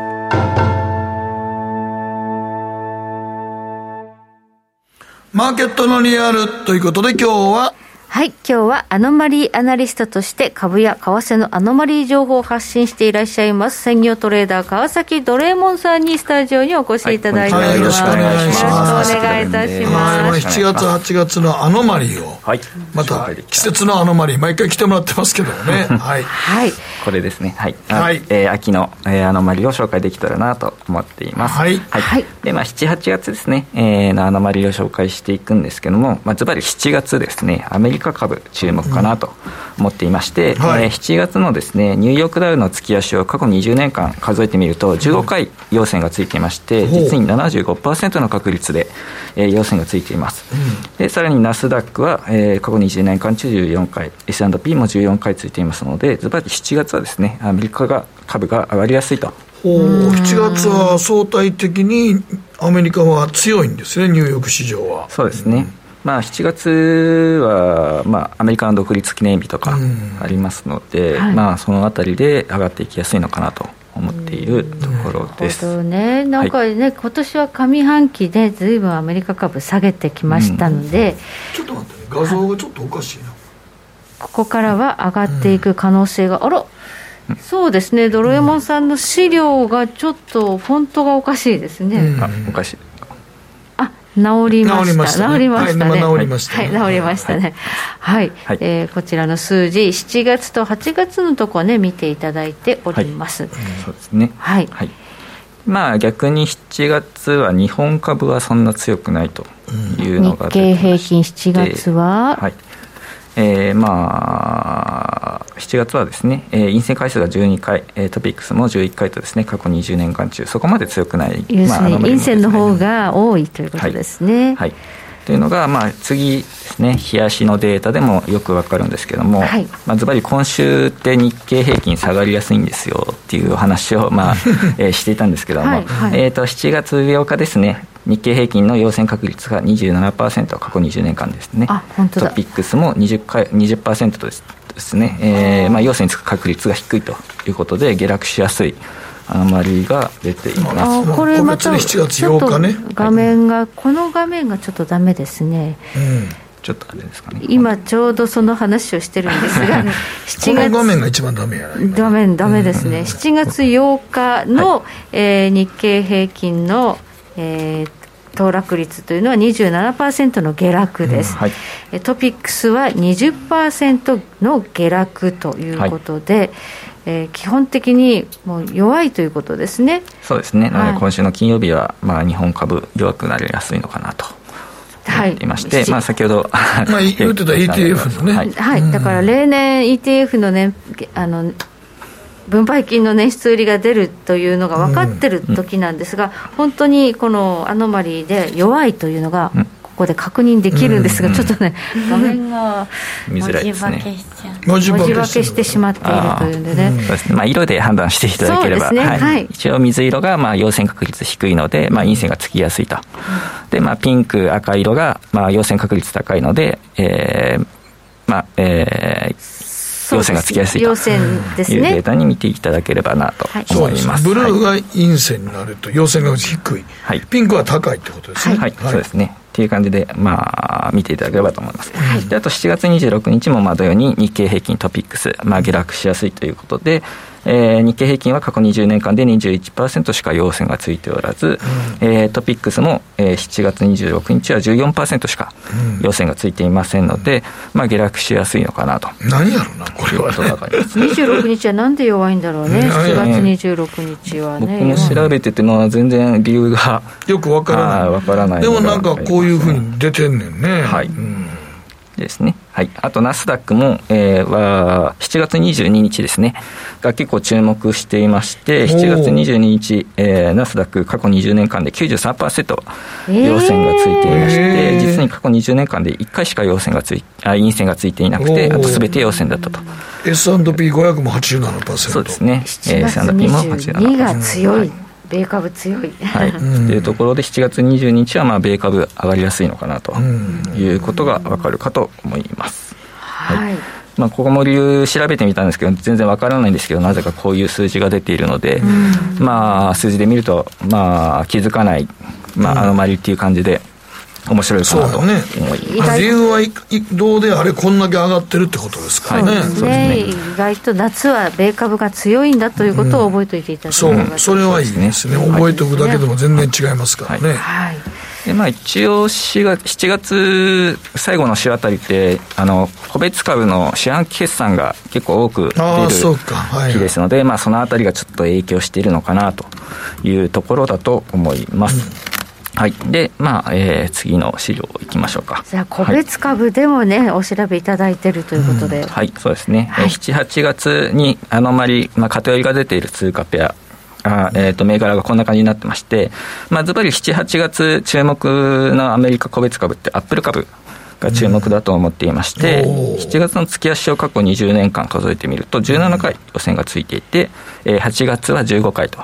マーケットのリアルということで、今日ははい、今日はアノマリーアナリストとして株や為替のアノマリー情報を発信していらっしゃいます専業トレーダー川崎ドレーモンさんにスタジオにお越しいただいております。よろしくお願いします。お願いいたします。7月8月のアノマリーを、はい、また季節のアノマリー毎回来てもらってますけどねはい、はい、これですね、はいはい、秋の、アノマリーを紹介できたらなと思っています。はい、はいはい。で、まあ、7、8月ですね、のアノマリーを紹介していくんですけども、ズバリ7月ですね、アメリカ株注目かなと思っていまして、うん、はい、7月のですね、ニューヨークダウの月足を過去20年間数えてみると15回陽線がついていまして、うん、実に 75% の確率で、陽線がついています、うん、でさらにナスダックは、過去20年間中14回 S&P も14回ついていますので、ズバリ7月はですね、アメリカが株が上がりやすいと。7月は相対的にアメリカは強いんですね、ニューヨーク市場は。そうですね、うん、まあ、7月はまあアメリカの独立記念日とかありますので、はい、まあ、そのあたりで上がっていきやすいのかなと思っているところです。ね、なんかね、はい、今年は上半期でずいぶんアメリカ株下げてきましたので、うん、ちょっと待ってね、画像がちょっとおかしいな。ここからは上がっていく可能性が、あら、うん、そうですね、ドロエモンさんの資料がちょっとフォントがおかしいですね、うん、あ、おかしい、治りました、治りましたね、治りましたね、はい、こちらの数字7月と8月のところね、見ていただいております、はい、そうですね、はい、はい、まあ、逆に7月は日本株はそんな強くないというのが、うん、日経平均7月は、はい、まあ、7月はですね、陰線回数が12回、トピックスも11回とですね、過去20年間中そこまで強くないですね、まあ、陰線の方が多いということですね、はいはい、というのが、まあ、次ですね、日足のデータでもよくわかるんですけども、はい、まあ、ずばり今週って日経平均下がりやすいんですよっていうお話を、まあしていたんですけども、はいはい、7月8日ですね、日経平均の陽線確率が 27% 過去20年間ですね。あ、本当だ。トピックスも 20% ですね、まあ、陽線につく確率が低いということで下落しやすいアノマリーが出ています。あ、これまたちょっと画面が、この画面がちょっとダメですね、うん、ちょっとあれですかね、今ちょうどその話をしてるんですが7月この画面が一番ダメやね、ダメですね、うん、7月8日の、はい、日経平均の騰落率というのは 27% の下落です、はい、トピックスは 20% の下落ということで、はい、基本的にもう弱いということですね。そうですね、はい、今週の金曜日は、まあ、日本株弱くなりやすいのかなと思っていまして、はい、まあ、先ほど、まあ、言ってた ETF のね、はいはい、だから例年 ETF のね、分配金の年出売りが出るというのが分かってる時なんですが、本当にこのアノマリーで弱いというのがここで確認できるんですが、ちょっとね、画面が文字化けしちゃう、文字化けしてしまっているというんでね、そうですね、まあ、色で判断していただければ、ね、はいはい、一応水色がまあ陽線確率低いので、まあ、陰線がつきやすいと、で、まあ、ピンク赤色がまあ陽線確率高いので、まあ、陽線がつきやすいというデータに見ていただければなと思います。ブルーが陰線になると陽線が低い、はい、ピンクは高いってことですね。はい、はい、そうですね。という感じで、まあ、見ていただければと思います、はい、で、あと7月26日も同様に日経平均トピックス、まあ、下落しやすいということで、日経平均は過去20年間で 21% しか陽線がついておらず、うん、トピックスも、7月26日は 14% しか陽線がついていませんので、うん、まあ、下落しやすいのかなと。何やろうな、これは、ね、26日はなんで弱いんだろうね、7月26日はね、僕も調べてて、まあ、全然理由がよくわからない。でもなんかこういうふうに出てんねんね、はい、うんですね、はい、あとナスダックも、は7月22日ですねが結構注目していまして、7月22日、ナスダック過去20年間で 93% 陽線がついていまして、実に過去20年間で1回しか陽線が陰線がついていなくて、あと全て陽線だったと。S&P500 も 87%。 そうですね、S&P も 87% が強い、はい、米株強い、はい、というところで7月22日はまあ米株上がりやすいのかなということが分かるかと思います、はい、まあ、ここも理由調べてみたんですけど全然分からないんですけど、なぜかこういう数字が出ているので、まあ、数字で見ると、まあ、気づかない、まあ、アノマリっていう感じで面白いかなと思います。そうだね、理由はどうであれこんだけ上がってるってことですからね。そうですね、意外と夏は米株が強いんだということを覚えておいていただければ、そう、それはいいですね、覚えておくだけでも全然違いますからね、はいはい。で、まあ、一応7月最後の週あたりって個別株の四半期決算が結構多く出る日ですので、はい、まあ、そのあたりがちょっと影響しているのかなというところだと思います、うん、はい。で、まあ、次の資料いきましょうか。じゃあ個別株でもね、はい、お調べいただいてるということで、うん、はい、そうですね、はい、7、8月にアノマリ、まあ、偏りが出ている通貨ペア、銘柄がこんな感じになってまして、ズバリ7、8月注目のアメリカ個別株ってアップル株が注目だと思っていまして、うん、7月の月足を過去20年間数えてみると17回陽線がついていて、8月は15回と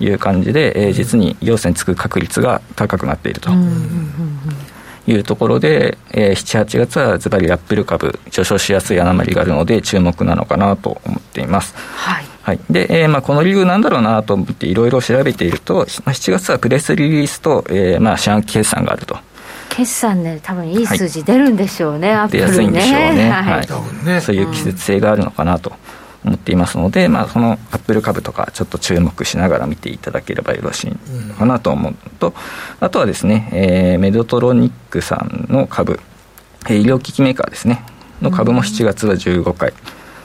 いう感じで、実に陽線つく確率が高くなっているというところで、7、8月はズバリアップル株上昇しやすいアノマリがあるので注目なのかなと思っています、はいはい。で、まあ、この理由なんだろうなと思っていろいろ調べていると、7月はプレスリリースと、まあ、四半期決算があると。決算ね、多分いい数字出るんでしょうね、はい、アップルね、出やすいんでしょうね、はいはい、多分ね、そういう季節性があるのかなと思っていますので、まあ、そのアップル株とかちょっと注目しながら見ていただければよろしいのかなと思うと、あとはですね、メドトロニックさんの株、医療機器メーカーですねの株も7月は15回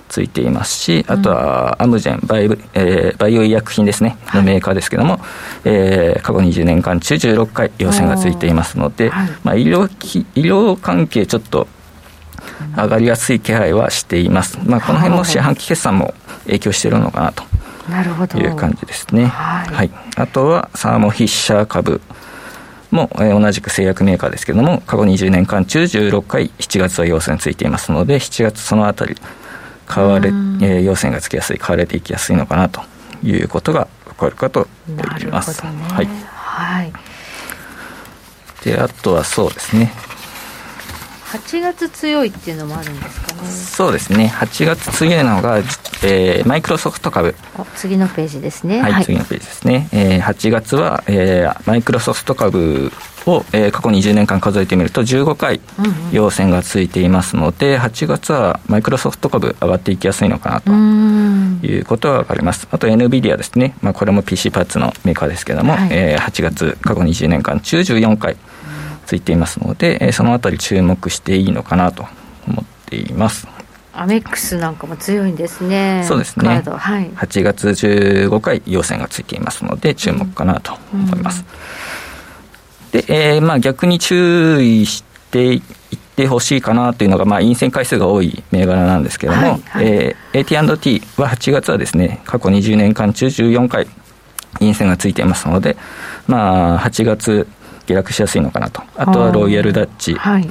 ついていますし、あとはアムジェンバイオ医薬品ですねのメーカーですけども、過去20年間中16回陽線がついていますので、まあ、医療関係ちょっと上がりやすい気配はしています、まあ、この辺も四半期決算も影響しているのかなという感じですね、はいはい。あとはサーモフィッシャー株も、同じく製薬メーカーですけども過去20年間中16回7月は陽線ついていますので、7月そのあたり陽線がつきやすい、買われていきやすいのかなということが分かるかと思います。なるほどね、はいはい。で、あとはそうですね、8月強いっていうのもあるんですかね。そうですね、8月強いのが、マイクロソフト株、次のページですね、はい、次のページですね、8月は、マイクロソフト株を、過去20年間数えてみると15回陽線がついていますので、8月はマイクロソフト株上がっていきやすいのかなということは分かります。あと NVIDIA ですね、まあ、これも PC パーツのメーカーですけども、はい、8月過去20年間中14回ついていますので、そのあたり注目していいのかなと思っています。アメックスなんかも強いんですね。そうですね、はい、8月15回陽線がついていますので注目かなと思います、うんうん、で、まあ、逆に注意していってほしいかなというのが、まあ、陰線回数が多い銘柄なんですけども、はいはい、AT&T は8月はですね過去20年間中14回陰線がついていますので、まあ、8月下落しやすいのかなと。あとはロイヤルダッチも、はい、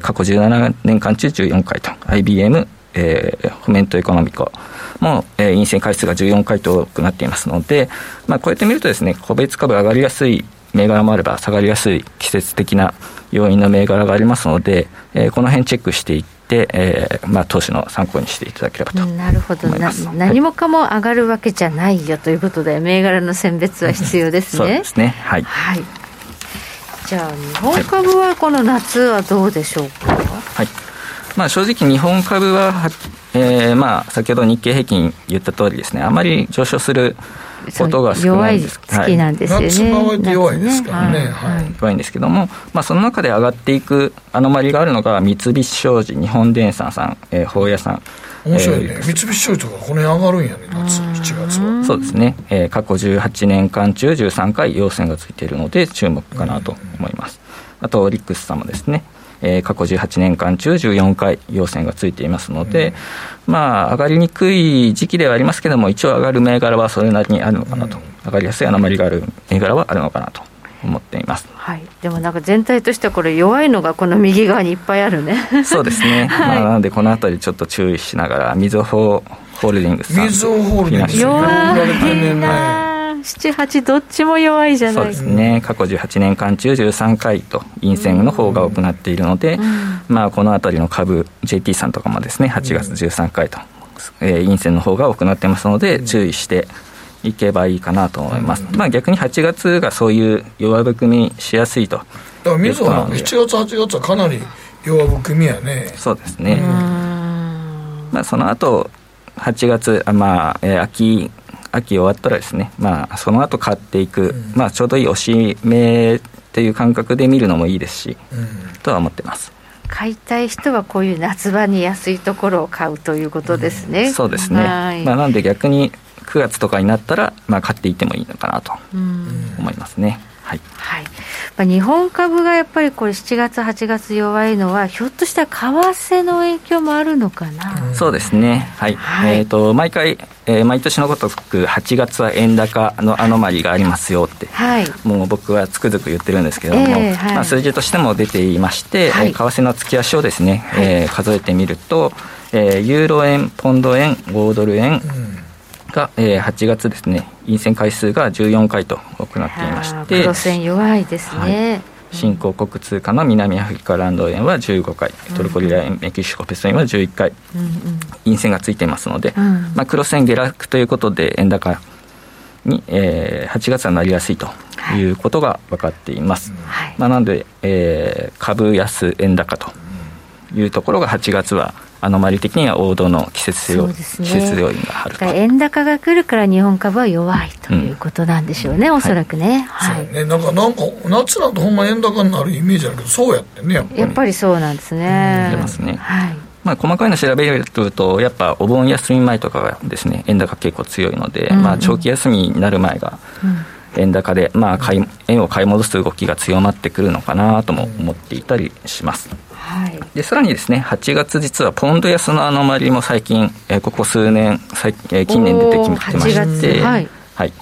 過去17年間中14回と IBM、フォメントエコノミコも、陰線回数が14回と多くなっていますので、まあ、こうやって見るとですね個別株上がりやすい銘柄もあれば下がりやすい季節的な要因の銘柄がありますので、この辺チェックしていって、まあ、投資の参考にしていただければと思います。なるほど、何もかも上がるわけじゃないよということで、はい、銘柄の選別は必要ですね。そうですね、はい、はい。じゃあ日本株はこの夏はどうでしょうか。はい、まあ、正直日本株は、まあ、先ほど日経平均言った通りですね、あまり上昇することが少ないんです。弱い月なんですよね、はい、夏場は弱いですからね、はいはい、弱いんですけども、まあ、その中で上がっていくアノマリがあるのが三菱商事、日本電産さん、宝屋さん。面白いね、三菱商事とかこの辺上がるんやね、夏1月は。そうですね、過去18年間中13回陽線がついているので注目かなと思います、うん、あとオリックスさんもですね、過去18年間中14回陽線がついていますので、うん、まあ上がりにくい時期ではありますけども、一応上がる銘柄はそれなりにあるのかなと、うん、上がりやすい穴まりがある銘柄はあるのかなと思っています、はい、でもなんか全体としてはこれ弱いのがこの右側にいっぱいあるね。そうですね、はい、まあ、なのでこのあたりちょっと注意しながら、みずほホールディングスさん、みずほホールディングス弱いな、7、8どっちも弱いじゃない。そうですね、過去18年間中13回と陰線の方が多くなっているので、うん、まあ、このあたりの株 JT さんとかもですね8月13回と、陰線の方が多くなってますので注意していけばいいかなと思います、うん、まあ、逆に8月がそういう弱含みしやすいと。だからみずほなんか7月8月はかなり弱含みやね。そうですね、うん、まあ、その後8月、まあ、秋終わったらですね、まあ、その後買っていく、うん、まあ、ちょうどいい押し目っていう感覚で見るのもいいですし、うん、とは思ってます。買いたい人はこういう夏場に安いところを買うということですね、うん、そうですね、はい、まあ、なので逆に9月とかになったら、まあ、買っていってもいいのかなと思いますね、はいはい、まあ、日本株がやっぱりこれ7月8月弱いのは、ひょっとしたら為替の影響もあるのかな。そうですね、はいはい、毎回、毎年のごとく8月は円高のアノマリがありますよって、はい、もう僕はつくづく言ってるんですけども、はい、まあ、数字としても出ていまして、はい、為替の月足をですね、はい、数えてみると、ユーロ円、ポンド円、豪ドル円、うん、が8月ですね、陰線回数が14回と多くなっていまして、黒線弱いですね、はい、新興国通貨の南アフリカランド円は15回、トルコリラ円、うん、メキシコペソ円は11回、うんうん、陰線がついていますので、うん、まあ、黒線下落ということで円高に、8月はなりやすいということが分かっています、はい、まあ、なので、株安円高というところが8月はアノマリ的には王道の季節要因、があると。円高が来るから日本株は弱いということなんでしょうね、うん、おそらくね、はいはい、そうね、なんか夏なんてほんま円高になるイメージだけど、そうやってね、やっぱりそうなんですね、出ますね、はい、まあ、細かいの調べるとやっぱお盆休み前とかがですね円高結構強いので、うんうん、まあ、長期休みになる前が、うん、円高で、まあ、円を買い戻す動きが強まってくるのかなとも思っていたりします、はい、でさらにですね8月実はポンド安のアノマリも最近、ここ数年、近年出てきまして、はいはい、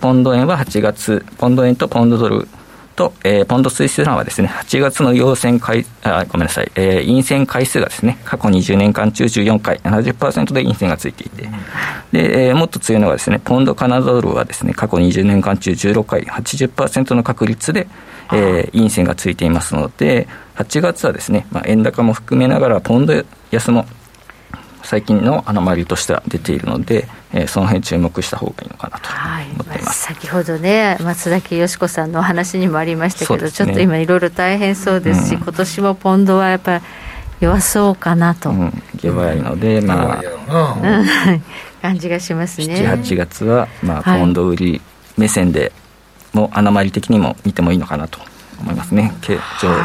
ポンド円は8月ポンド円とポンドドルと、ポンドスイスランはですね8月の陽線回、ごめんなさい、陰線回数がですね過去20年間中14回 70% で陰線がついていて、で、もっと強いのがですねポンドカナダドルはですね過去20年間中16回 80% の確率で、陰線がついていますので、8月はですね、まあ、円高も含めながらポンド安も最近のアノマリとしては出ているので、その辺注目した方がいいのかなと思っています、はい、先ほどね松崎よし子さんのお話にもありましたけど、ね、ちょっと今いろいろ大変そうですし、うん、今年もポンドはやっぱり弱そうかなと、うん、弱いので、まあうん、感じがしますね。7、8月は、まあ、ポンド売り目線でも穴まり的にも見てもいいのかなと思いますね。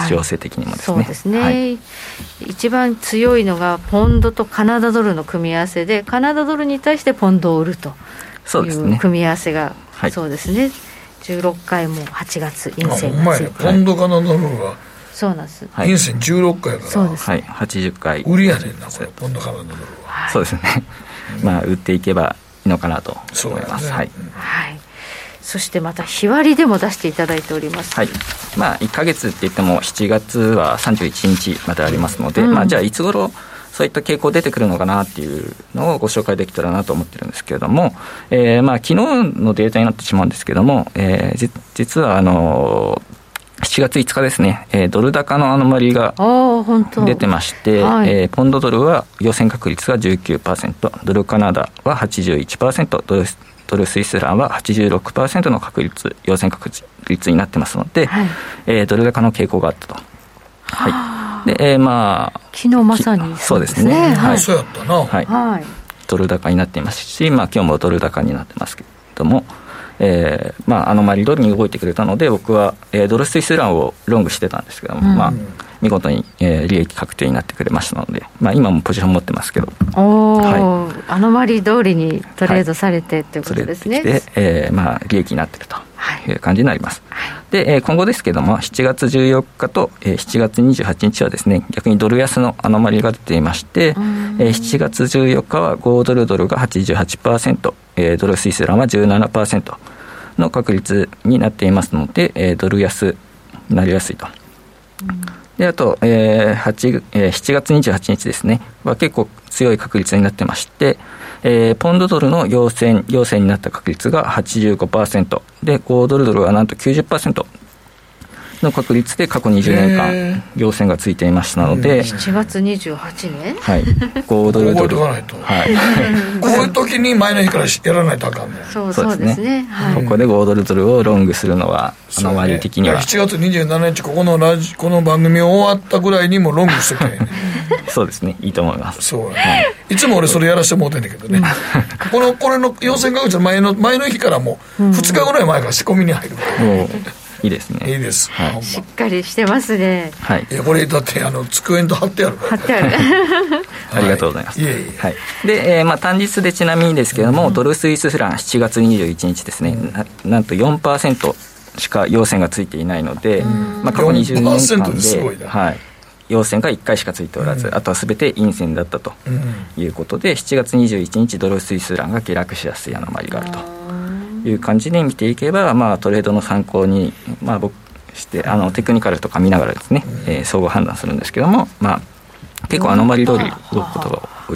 情勢的にもですね、はい、そうですね、はい、一番強いのがポンドとカナダドルの組み合わせで、カナダドルに対してポンドを売るという組み合わせがそうですね、はい、16回も8月陰線がついて、ポンドカナダドルはそうなんです、はい、陰線16回だからそうです、はい、80回売りやねんな、これポンドカナダドルは、はい、そうですね、まあ、売っていけばいいのかなと思います。そうですね、はい、うん、はい。そしてまた日割りでも出していただいております、はい、まあ、1ヶ月っていっても7月は31日までありますので、うん、まあ、じゃあいつ頃そういった傾向出てくるのかなっていうのをご紹介できたらなと思ってるんですけれども、まあ、昨日のデータになってしまうんですけれども、実は7月5日ですね、ドル高のアノマリが出てまして、はい、ポンドドルは陽線確率が 19%、 ドルカナダは 81%、 ドルスイスランは 86% の確率、陽線確率になってますので、はい、ドル高の傾向があったと。はい。で、まあ昨日まさにそうですね。はい。そうやったな。はい。はい。ドル高になっていますし、まあ今日もドル高になってますけれども、まあアノマリドルに動いてくれたので、僕は、ドルスイスランをロングしてたんですけども、うん、まあ見事に、利益確定になってくれましたので、まあ、今もポジション持ってますけど、はい、アノマリ通りにトレードされて、はい、ということですね。で、まあ、利益になっているという感じになります、はい。で、今後ですけども7月14日と、7月28日はですね、逆にドル安のアノマリが出ていまして、7月14日は豪ドルドルが 88%、ドルスイスランは 17% の確率になっていますので、ドル安になりやすいと、うんで、あと、7月28日ですねは結構強い確率になってまして、ポンドドルの陽線になった確率が 85% で、豪ドルドルはなんと 90% の確率で過去20年間陽線がついていましたので、7月28年、はい、豪ドルドル覚えておかないと、はい、こういう時に前の日からやらないとあかんね。そうですね、はい、ここで豪ドルドルをロングするのはアノマリ的には、ね、7月27日この番組終わったぐらいにもロングしてくれ、ね、そうですね、いいと思います。そう、ね、いつも俺それやらしてもうてんだけどねこれの陽線確率の前の日からもう2日ぐらい前から仕込みに入るいいですね。いいです、はい、しっかりしてますね、はい、いやこれだって机と貼ってあるから貼ってあるありがとうございます、はい、いえいえ、はい、で、まあ、単日でちなみにですけれども、うん、ドルスイスフラン7月21日ですね、うん、なんと 4% しか陽線がついていないので、まあ、過去20年間 ですごいな、はい、陽線が1回しかついておらず、うん、あとは全て陰線だったということで、うん、7月21日ドルスイスフランが下落しやすいアノマリがあるという感じで見ていけば、まあ、トレードの参考に、まあ、僕してテクニカルとか見ながらですね、総合判断するんですけども、まあ、結構アノマリ通り動くことが多いの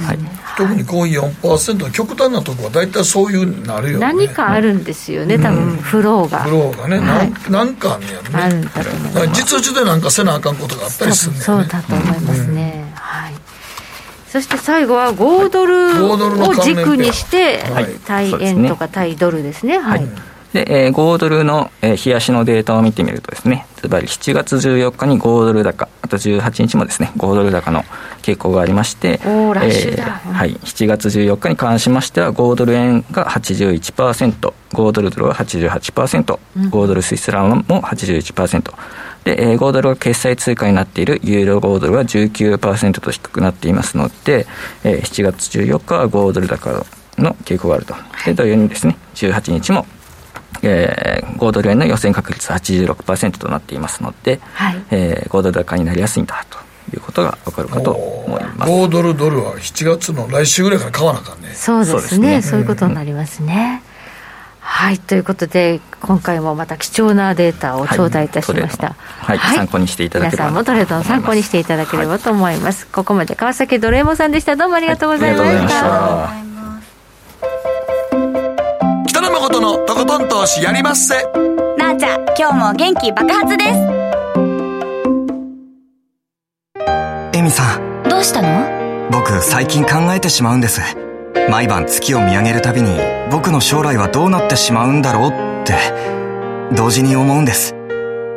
で、はい、特にこういう 4% の極端なところは大体そういうなるよね。何かあるんですよね、多分フローが、ね、はい、なんかあるんやろね、あるんだと思います。実需でなんかせなあかんことがあったりするんだよね。そうだと思いますね、うん、はい。そして最後は豪ドルを軸にして、はい、対円とか対ドルですね、はい、で、豪ドルの日足のデータを見てみるとですね、つまり7月14日に豪ドル高、あと18日もですね豪ドル高の傾向がありまして、ラッシュだ、はい、7月14日に関しましては豪ドル円が 81%、 豪ドルドルは 88%、うん、豪ドルスイスランも 81%で、豪ドルが決済通貨になっているユーロ豪ドルは 19% と低くなっていますので、7月14日は豪ドル高の傾向があると。で、同様にですね18日も、豪ドル円の予選確率 86% となっていますので、はい、豪ドル高になりやすいんだということが分かるかと思います。豪ドルドルは7月の来週ぐらいから買わなあかんね。そうですね、そういうことになりますね、うん、はい。ということで今回もまた貴重なデータを頂戴いたしました、はい、はい、参考にしていただければ、皆さんもトレードの参考にしていただければと思います、はい、ここまで川崎ドル右衛門さんでした。どうもありがとうございました。北野誠のとことん投資やりまっせ。なーちゃん、今日も元気爆発です。エミさん、どうしたの？僕最近考えてしまうんです。毎晩月を見上げるたびに僕の将来はどうなってしまうんだろうって同時に思うんです。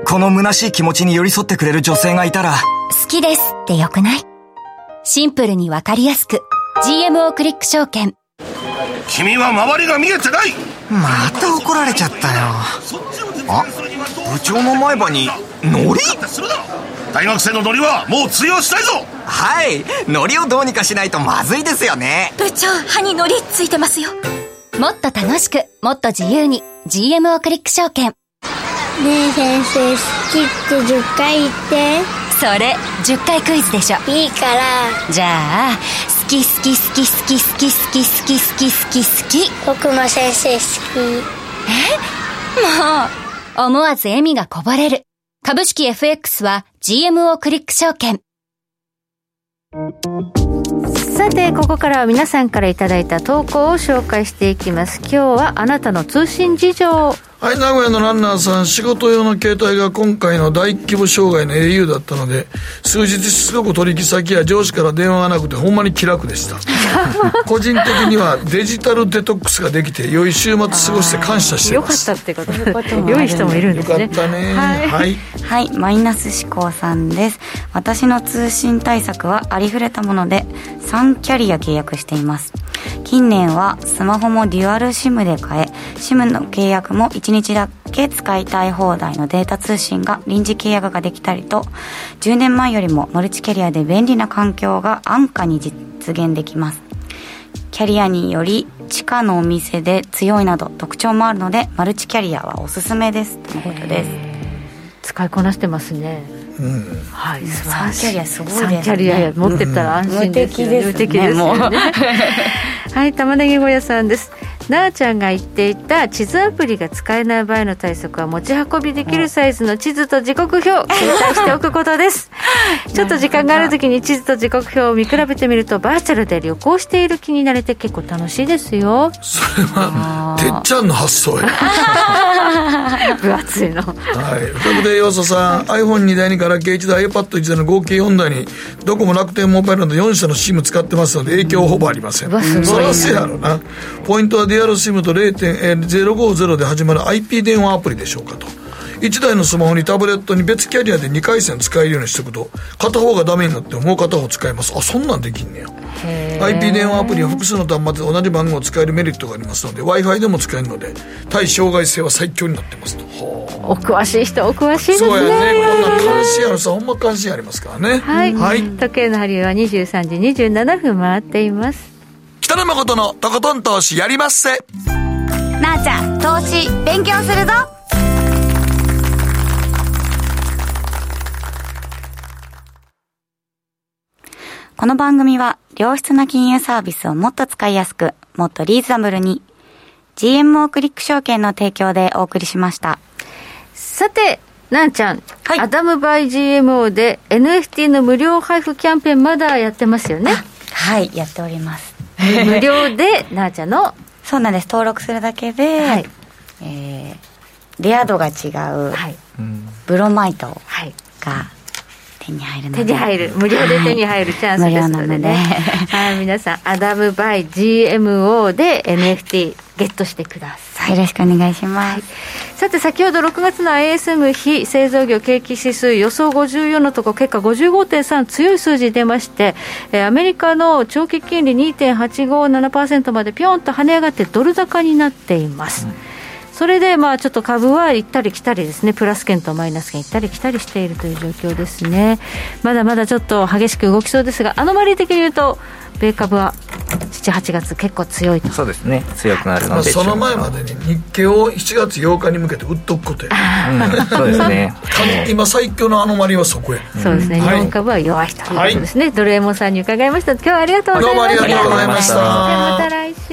この虚しい気持ちに寄り添ってくれる女性がいたら。好きですってよくない？シンプルにわかりやすく GMO クリック証券。君は周りが見えてない。また怒られちゃったよ。あ、部長の前歯にノリ？大学生のノリはもう通用したいぞ。はい、ノリをどうにかしないとまずいですよね。部長、歯にノリついてますよ。もっと楽しく、もっと自由に GMO クリック証券。ねえ先生、好きって10回言って。それ10回クイズでしょ。いいから。じゃあ、好き好き好き好き好き好き好き好き好き好き。僕も先生好き。え、もう。思わず笑みがこぼれる。株式 FX は GMO クリック証券。さて、ここからは皆さんからいただいた投稿を紹介していきます。今日はあなたの通信事情。はい、名古屋のランナーさん、仕事用の携帯が今回の大規模障害の au だったので、数日しつこく取引先や上司から電話がなくてほんまに気楽でした個人的にはデジタルデトックスができて良い週末過ごして感謝しています。よかったってこと良い人もいるんですね。よかったね。はい、はいはい、マイナス思考さんです。私の通信対策はありふれたもので3キャリア契約しています。近年はスマホもデュアル SIM で変え、SIM の契約も1日だけ使いたい放題のデータ通信が臨時契約ができたりと、10年前よりもマルチキャリアで便利な環境が安価に実現できます。キャリアにより地下のお店で強いなど特徴もあるので、マルチキャリアはおすすめですとのことです。使いこなしてますね。うん、はい、3キャリアすごいですね。3キャリア持ってたら安心ですよね。無敵ですよねはい、玉ねぎ小屋さんです。なあちゃんが言っていた地図アプリが使えない場合の対策は、持ち運びできるサイズの地図と時刻表を携帯しておくことですちょっと時間があるときに地図と時刻表を見比べてみると、バーチャルで旅行している気になれて結構楽しいですよ。それはてっちゃんの発想や分厚いの。はい、ということで岩佐さん、 iPhone2 台にガラケー1台、 iPad1 台の合計4台にドコモ、楽天モバイルなど4社の SIM 使ってますので影響はほぼありません。そりゃそうやろな。ポイントはデュアル SIM と 0.050 で始まる IP 電話アプリでしょうかと。1台のスマホにタブレットに別キャリアで2回線使えるようにしておくと、片方がダメになってもう片方使えます。あ、そんなんできんねや。 IP 電話アプリは複数の端末で同じ番号を使えるメリットがありますので、 Wi-Fi でも使えるので対障害性は最強になってますと。お詳しい人お詳しいですね。そうやね、こんな関心あるさ、ほんま関心ありますからね。はい、はい、時計の針は23時27分回っています。北野誠のとことん投資やりまっせ。なあちゃん、投資勉強するぞ。この番組は良質な金融サービスをもっと使いやすく、もっとリーズナブルに GMO クリック証券の提供でお送りしました。さて、なあちゃん、はい、アダムバイ GMO で NFT の無料配布キャンペーンまだやってますよね。はい、やっております。無料でなあちゃんのそうなんです。登録するだけで、はい、レア度が違う、はい、ブロマイトが、はい、手に入るので、手に入る、無料で手に入るチャンスですのでね、はい、皆さんアダムバイ GMO で NFT ゲットしてください、はい、よろしくお願いします、はい。さて、先ほど6月の ISM 非製造業景気指数予想54のとこ、結果 55.3、 強い数字出まして、アメリカの長期金利 2.857% までピョンと跳ね上がってドル高になっています、うん。それでまあちょっと株は行ったり来たりですね、プラス圏とマイナス圏行ったり来たりしているという状況ですね。まだまだちょっと激しく動きそうですが、アノマリー的に言うと米株は7、8月結構強いと。そうですね、強くなるので、その前までに日経を7月8日に向けて売っとくことや、うん、そうですね今最強のアノマリーはそこや、うん、そうですね、はい、日本株は弱いということですね、はい。ドルエモンさんに伺いました。今日はありがとうございました。どうもありがとうございました。また来週。